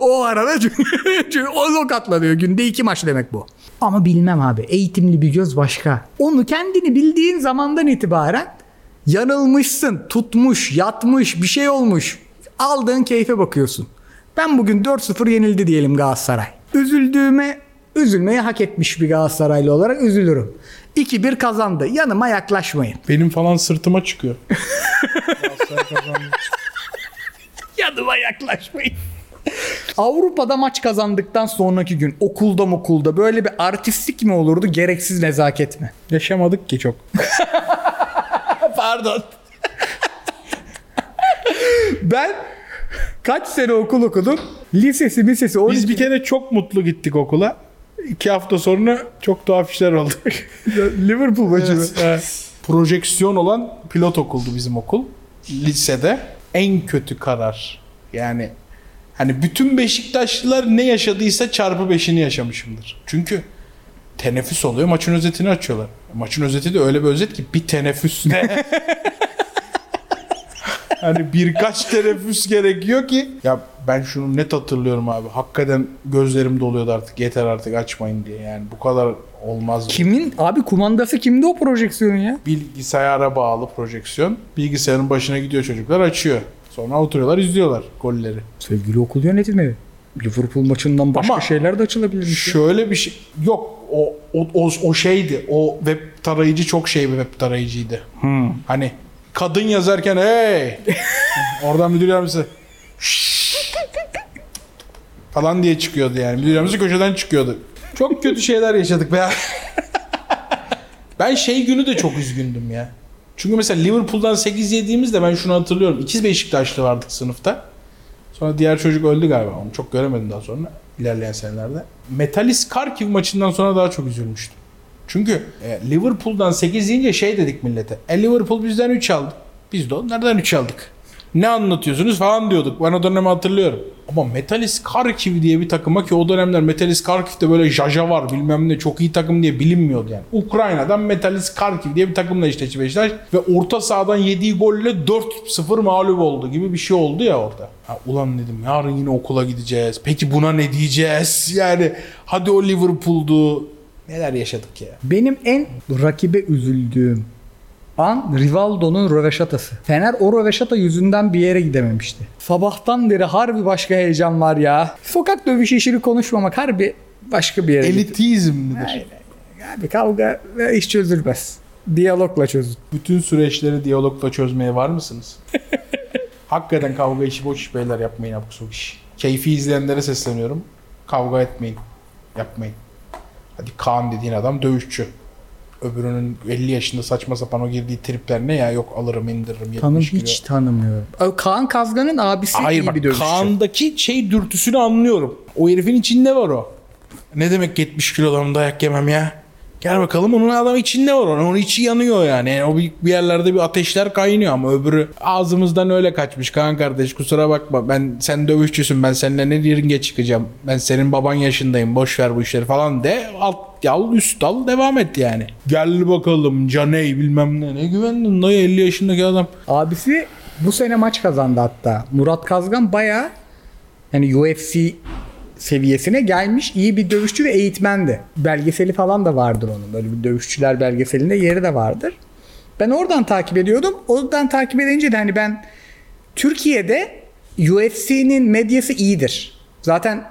O arada çünkü o katla diyor. Günde 2 maç demek bu. Ama bilmem abi. Eğitimli bir göz başka. Onu kendini bildiğin zamandan itibaren Yanılmışsın, tutmuş, yatmış, bir şey olmuş. Aldığın keyfe bakıyorsun. Ben bugün 4-0 yenildi diyelim Galatasaray. Üzülmeyi hak etmiş bir Galatasaraylı olarak üzülürüm. 2-1 kazandı. Yanıma yaklaşmayın. Benim falan sırtıma çıkıyor. Galatasaray kazandı. Yanıma yaklaşmayın. Avrupa'da maç kazandıktan sonraki gün okulda böyle bir artistlik mi olurdu? Gereksiz nezaket mi? Yaşamadık ki çok. Pardon. Ben kaç sene okul okudum? Lisesi. Biz bir kere çok mutlu gittik okula. 2 hafta sonra çok tuhaf işler oldu. Liverpool maçı. Evet. Projeksiyon olan pilot okuldu bizim okul. Lisede en kötü karar. Yani hani bütün Beşiktaşlılar ne yaşadıysa çarpı 5'ini yaşamışımdır. Çünkü teneffüs oluyor, maçın özetini açıyorlar. Maçın özeti de öyle bir özet ki bir teneffüs ne? Hani birkaç teneffüs gerekiyor ki. Ya ben şunu net hatırlıyorum abi. Hakikaten gözlerim doluyordu artık. Yeter artık, açmayın diye. Yani bu kadar olmaz. Kimin? Abi kumandası kimde o projeksiyonun ya? Bilgisayara bağlı projeksiyon. Bilgisayarın başına gidiyor çocuklar, açıyor. Sonra oturuyorlar, izliyorlar golleri. Sevgili okul yönetimi. Liverpool maçından başka ama şeyler de açılabilirmiş. Şöyle bir şey. Yok. O şeydi. O web tarayıcı çok şey bir web tarayıcıydı. Hmm. Hani kadın yazarken hey! Oradan müdür yardımcısı falan diye çıkıyordu yani. Müdür yardımcısı köşeden çıkıyordu. Çok kötü şeyler yaşadık be. Ben şey günü de çok üzgündüm ya. Çünkü mesela Liverpool'dan 8 yediğimizde ben şunu hatırlıyorum. 2 Beşiktaşlı vardık sınıfta. Sonra diğer çocuk öldü galiba. Onu çok göremedim daha sonra. İlerleyen senelerde. Metalist Kharkiv maçından sonra daha çok üzülmüştüm. Çünkü Liverpool'dan 8 yiyince şey dedik millete. Liverpool bizden 3 aldı. Biz de onlardan 3 aldık. Ne anlatıyorsunuz falan diyorduk. Ben o dönemi hatırlıyorum. Ama Metalist Kharkiv diye bir takıma ki o dönemler Metalist Kharkiv'de böyle jaja var bilmem ne çok iyi takım diye bilinmiyordu yani. Ukrayna'dan Metalist Kharkiv diye bir takımla işte Beşiktaş ve orta sahadan yediği golle 4-0 mağlup oldu gibi bir şey oldu ya orada. Ha, ulan dedim yarın yine okula gideceğiz. Peki buna ne diyeceğiz? Yani hadi o Liverpool'du. Neler yaşadık ya. Benim en rakibe üzüldüğüm an Rivaldo'nun röveşatası. Fener o röveşata yüzünden bir yere gidememişti. Sabahtan beri harbi başka heyecan var ya. Sokak dövüşü işini konuşmamak harbi başka bir yere gitti. Elitizm midir? Abi kavga ve iş çözülmez. Diyalogla çözün. Bütün süreçleri diyalogla çözmeye var mısınız? Hakikaten kavga işi boş iş beyler, yapmayın abuk sabuk iş. Keyfi izleyenlere sesleniyorum. Kavga etmeyin. Yapmayın. Hadi Kaan dediğin adam dövüşçü. Öbürünün 50 yaşında saçma sapan o girdiği tripler ne ya? Yok alırım indiririm 70 kilo. Hiç tanımıyorum. Kaan Kazgan'ın abisi iyi bir dövüşçü. Kaan'daki şey dürtüsünü anlıyorum. O herifin içinde var o. Ne demek 70 kilodan dayak yemem ya? Gel bakalım onun adam içinde var onun. Onun içi yanıyor yani. O bir yerlerde bir ateşler kaynıyor ama öbürü ağzımızdan öyle kaçmış. Kaan kardeş kusura bakma sen dövüşçüsün, ben seninle ne ringe çıkacağım. Ben senin baban yaşındayım, boş ver bu işleri falan de. Alt al üst al devam et yani. Gel bakalım Caney bilmem ne güvendin dayı 50 yaşındaki adam. Abisi bu sene maç kazandı hatta. Murat Kazgan bayağı yani UFC seviyesine gelmiş iyi bir dövüşçü ve eğitmendi. Belgeseli falan da vardır onun. Böyle bir dövüşçüler belgeselinde yeri de vardır. Ben oradan takip ediyordum. Oradan takip edince de hani ben Türkiye'de UFC'nin medyası iyidir. Zaten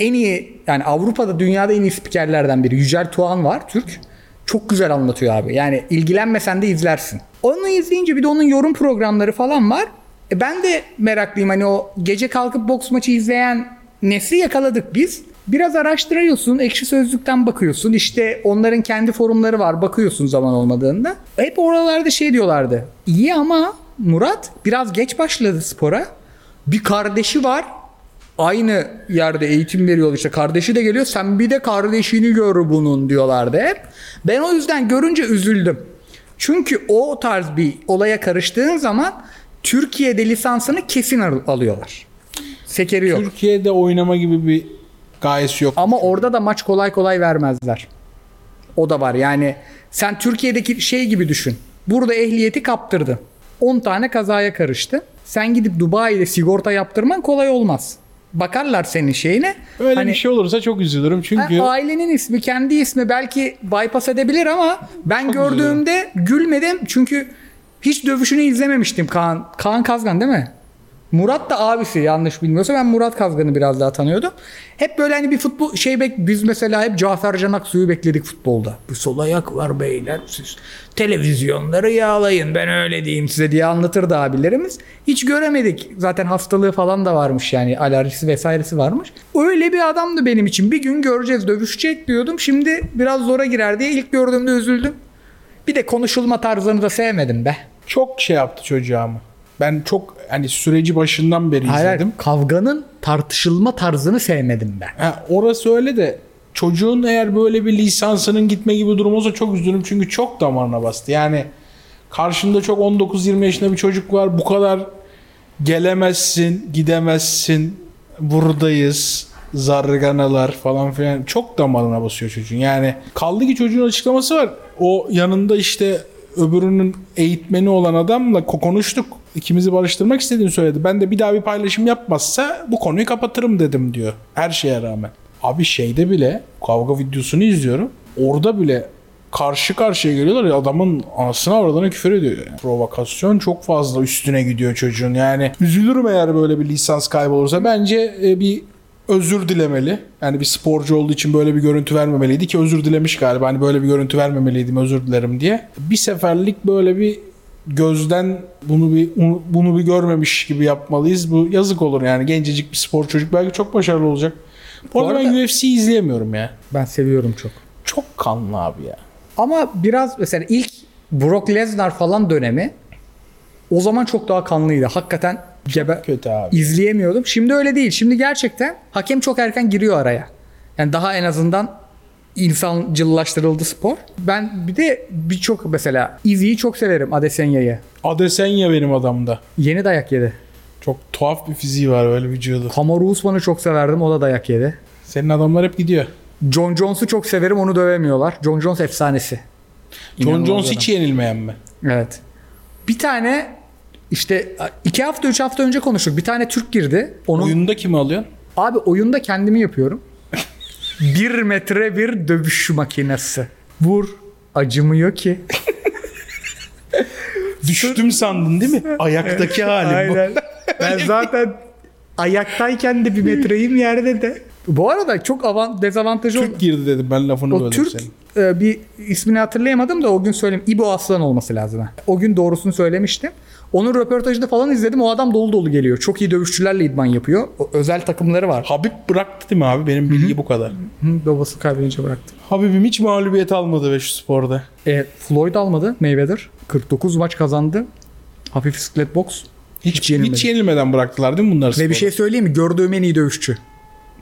en iyi yani Avrupa'da dünyada en iyi spikerlerden biri. Yücel Tuğan var Türk. Çok güzel anlatıyor abi. Yani ilgilenmesen de izlersin. Onu izleyince bir de onun yorum programları falan var. Ben de meraklıyım hani o gece kalkıp boks maçı izleyen nesli yakaladık biz. Biraz araştırıyorsun, Ekşi Sözlük'ten bakıyorsun. İşte onların kendi forumları var. Bakıyorsun zaman olmadığında. Hep oralarda şey diyorlardı. İyi ama Murat biraz geç başladı spora. Bir kardeşi var. Aynı yerde eğitim veriyor işte. Kardeşi de geliyor. Sen bir de kardeşini gör bunun diyorlardı hep. Ben o yüzden görünce üzüldüm. Çünkü o tarz bir olaya karıştığın zaman Türkiye'de lisansını kesin alıyorlar. Sekeri yok. Türkiye'de oynama gibi bir gayesi yok. Ama orada da maç kolay kolay vermezler. O da var yani. Sen Türkiye'deki şey gibi düşün. Burada ehliyeti kaptırdın. 10 tane kazaya karıştı. Sen gidip Dubai'de sigorta yaptırman kolay olmaz. Bakarlar senin şeyine. Öyle hani, bir şey olursa çok üzülürüm çünkü. Ailenin ismi, kendi ismi belki bypass edebilir ama ben çok gördüğümde üzülüyorum. Gülmedim çünkü Hiç dövüşünü izlememiştim Kaan. Kaan Kazgan değil mi? Murat da abisi yanlış bilmiyorsa, ben Murat Kazgan'ı biraz daha tanıyordum. Hep böyle hani bir futbol şey biz mesela hep Cafer Can Aksu'yu bekledik futbolda. Bir sol ayak var beyler, siz televizyonları yağlayın ben öyle diyeyim size diye anlatırdı abilerimiz. Hiç göremedik. Zaten hastalığı falan da varmış yani, alerjisi vesairesi varmış. Öyle bir adamdı benim için. Bir gün göreceğiz, dövüşecek diyordum. Şimdi biraz zora girer diye ilk gördüğümde üzüldüm. Bir de konuşulma tarzını da sevmedim be. Çok şey yaptı çocuğa mı? Ben çok hani süreci başından beri izledim. Kavganın tartışılma tarzını sevmedim ben. Ha, orası öyle de çocuğun eğer böyle bir lisansının gitme gibi durum olsa çok üzülürüm. Çünkü çok damarına bastı. Yani karşında çok 19-20 yaşında bir çocuk var. Bu kadar gelemezsin, gidemezsin, buradayız, zarganalar falan filan. Çok damarına basıyor çocuğun. Yani kaldı ki çocuğun açıklaması var. O yanında işte öbürünün eğitmeni olan adamla konuştuk. İkimizi barıştırmak istediğini söyledi. Ben de bir daha bir paylaşım yapmazsa bu konuyu kapatırım dedim diyor. Her şeye rağmen. Abi şeyde bile kavga videosunu izliyorum. Orada bile karşı karşıya geliyorlar ya, adamın anasına avradına küfür ediyor. Yani provokasyon çok fazla üstüne gidiyor çocuğun. Yani üzülürüm eğer böyle bir lisans kaybı olursa. Bence bir özür dilemeli. Yani bir sporcu olduğu için böyle bir görüntü vermemeliydi ki özür dilemiş galiba. Hani böyle bir görüntü vermemeliydim, özür dilerim diye. Bir seferlik böyle bir gözden bunu bir görmemiş gibi yapmalıyız. Bu yazık olur yani, gencecik bir spor çocuk belki çok başarılı olacak. Bu arada ben UFC'yi izleyemiyorum ya. Ben seviyorum çok. Çok kanlı abi ya. Ama biraz mesela ilk Brock Lesnar falan dönemi o zaman çok daha kanlıydı. Hakikaten kötü abi. İzleyemiyordum. Şimdi öyle değil. Şimdi gerçekten hakem çok erken giriyor araya. Yani daha en azından insancıllaştırıldı spor. Ben bir de birçok mesela Izzy'yi çok severim, Adesenya'yı. Adesenya benim adamda. Yeni dayak yedi. Çok tuhaf bir fiziği var, böyle vücudu. Kamaru Usman'ı çok severdim, o da dayak yedi. Senin adamlar hep gidiyor. Jon Jones'u çok severim, onu dövemiyorlar. Jon Jones efsanesi. Jon Jones hiç yenilmeyen mi? Evet. Bir tane işte 2 hafta 3 hafta önce konuştuk. Bir tane Türk girdi. Oyunda kimi alıyorsun? Abi oyunda kendimi yapıyorum. 1 metre bir dövüş makinesi. Vur. Acımıyor ki. Düştüm sandın değil mi? Ayaktaki halim. Aynen. Bu. Ben zaten ayaktayken de bir metreyim yerde de. Bu arada çok dezavantajı Türk girdi dedim ben, lafını böldüm senin. O Türk bir ismini hatırlayamadım da o gün söyleyeyim. İbo Aslan olması lazım. O gün doğrusunu söylemiştim. Onun röportajını falan izledim. O adam dolu dolu geliyor. Çok iyi dövüşçülerle idman yapıyor. O özel takımları var. Habib bıraktı değil mi abi? Benim bilgi Hı-hı. bu kadar. Hı-hı. Babası kaybedince bıraktı. Habib'im hiç mağlubiyet almadı ve şu sporda. Floyd almadı. Mayweather. 49 maç kazandı. Hafif bisiklet boks. Hiç yenilmeden bıraktılar değil mi bunları? Ve bir şey söyleyeyim mi? Gördüğüm en iyi dövüşçü.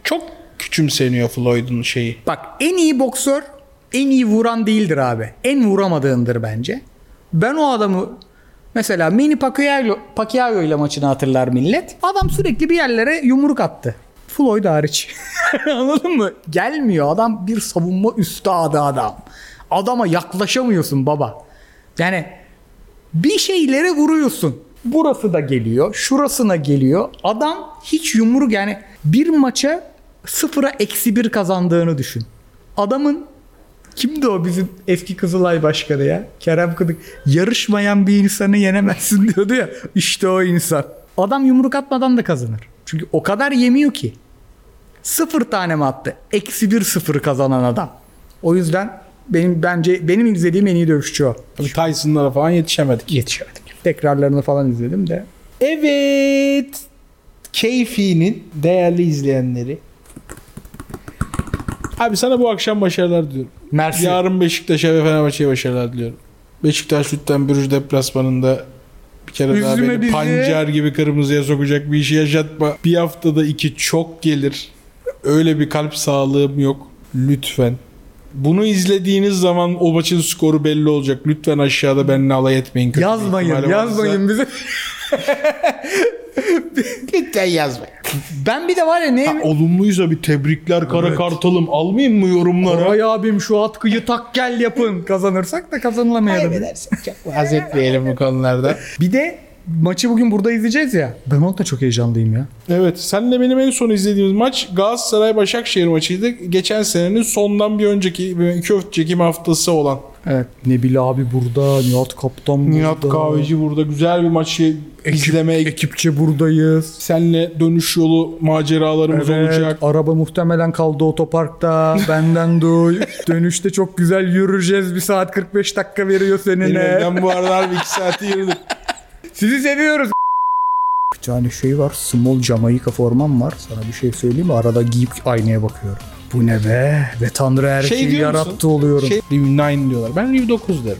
Çok küçümseniyor Floyd'un şeyi. Bak, en iyi boksör en iyi vuran değildir abi. En vuramadığındır bence. Ben o adamı mesela Manny Pacquiao ile maçını hatırlar millet. Adam sürekli bir yerlere yumruk attı. Floyd hariç. Anladın mı? Gelmiyor. Adam bir savunma üstadı adam. Adama yaklaşamıyorsun baba. Yani bir şeylere vuruyorsun. Burası da geliyor. Şurasına geliyor. Adam hiç yumruk, yani bir maça 0-1 kazandığını düşün. Adamın kimdi o bizim eski Kızılay başkanı ya? Kerem Kılıç. Yarışmayan bir insanı yenemezsin diyordu ya. İşte o insan. Adam yumruk atmadan da kazanır. Çünkü o kadar yemiyor ki. 0 tane mi attı? -1-0 kazanan adam. O yüzden benim izlediğim en iyi dövüşçü o. Tyson'lara falan yetişemedik. Tekrarlarını falan izledim de. Evet. Keyfi'nin değerli izleyenleri. Abi sana bu akşam başarılar diliyorum. Mersi. Yarın Beşiktaş'a ve Fenerbahçe'ye başarılar diliyorum. Beşiktaş lütfen Brüj deplasmanında bir kere üzüme daha beni bizi pancar gibi kırmızıya sokacak bir işi yaşatma. Bir haftada 2 çok gelir. Öyle bir kalp sağlığım yok. Lütfen. Bunu izlediğiniz zaman o maçın skoru belli olacak. Lütfen aşağıda benimle alay etmeyin. Kötü yazmayın bize. Lütfen yazmayın. Ben bir de var ya olumluysa bir tebrikler kara kartalım almayayım mı yorumlara? Ay abim şu atkıyı tak gel yapın. Kazanırsak da kazanılamayalım. Kaybedersek çok vaz etmeyelim bu konularda. Bir de maçı bugün burada izleyeceğiz ya. Ben onunla çok heyecanlıyım ya. Evet, senle benim en son izlediğimiz maç Galatasaray Başakşehir maçıydı. Geçen senenin sondan bir önceki haftası olan. Evet. Nebil abi burada, Nihat Kaptan burada. Nihat Kahveci burada. Güzel bir maçı izlemeye. Ekipçe buradayız. Seninle dönüş yolu maceralarımız olacak. Araba muhtemelen kaldı otoparkta. Benden duy. Dönüşte çok güzel yürüyeceğiz. 1 saat 45 dakika veriyor seninle. Ben bu arada abi 2 saati yürüdüm. Sizi seviyoruz. Bir tane şey var. Small Jamaica formam var. Sana bir şey söyleyeyim mi? Arada giyip aynaya bakıyorum. Bu ne be? Ve Tanrı her şeyi yarattı oluyorum. Live 9 diyorlar. Ben Live 9 derim.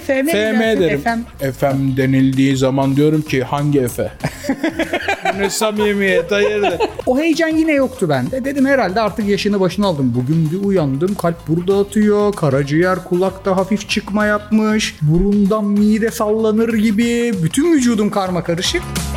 FM derim. FM denildiği zaman diyorum ki hangi Efe? Ne samimiyet, hayırdır. O heyecan yine yoktu bende. Dedim herhalde artık yaşını başına aldım. Bugün bir uyandım. Kalp burada atıyor. Karaciğer kulakta hafif çıkma yapmış. Burundan mide sallanır gibi. Bütün vücudum karma karışık.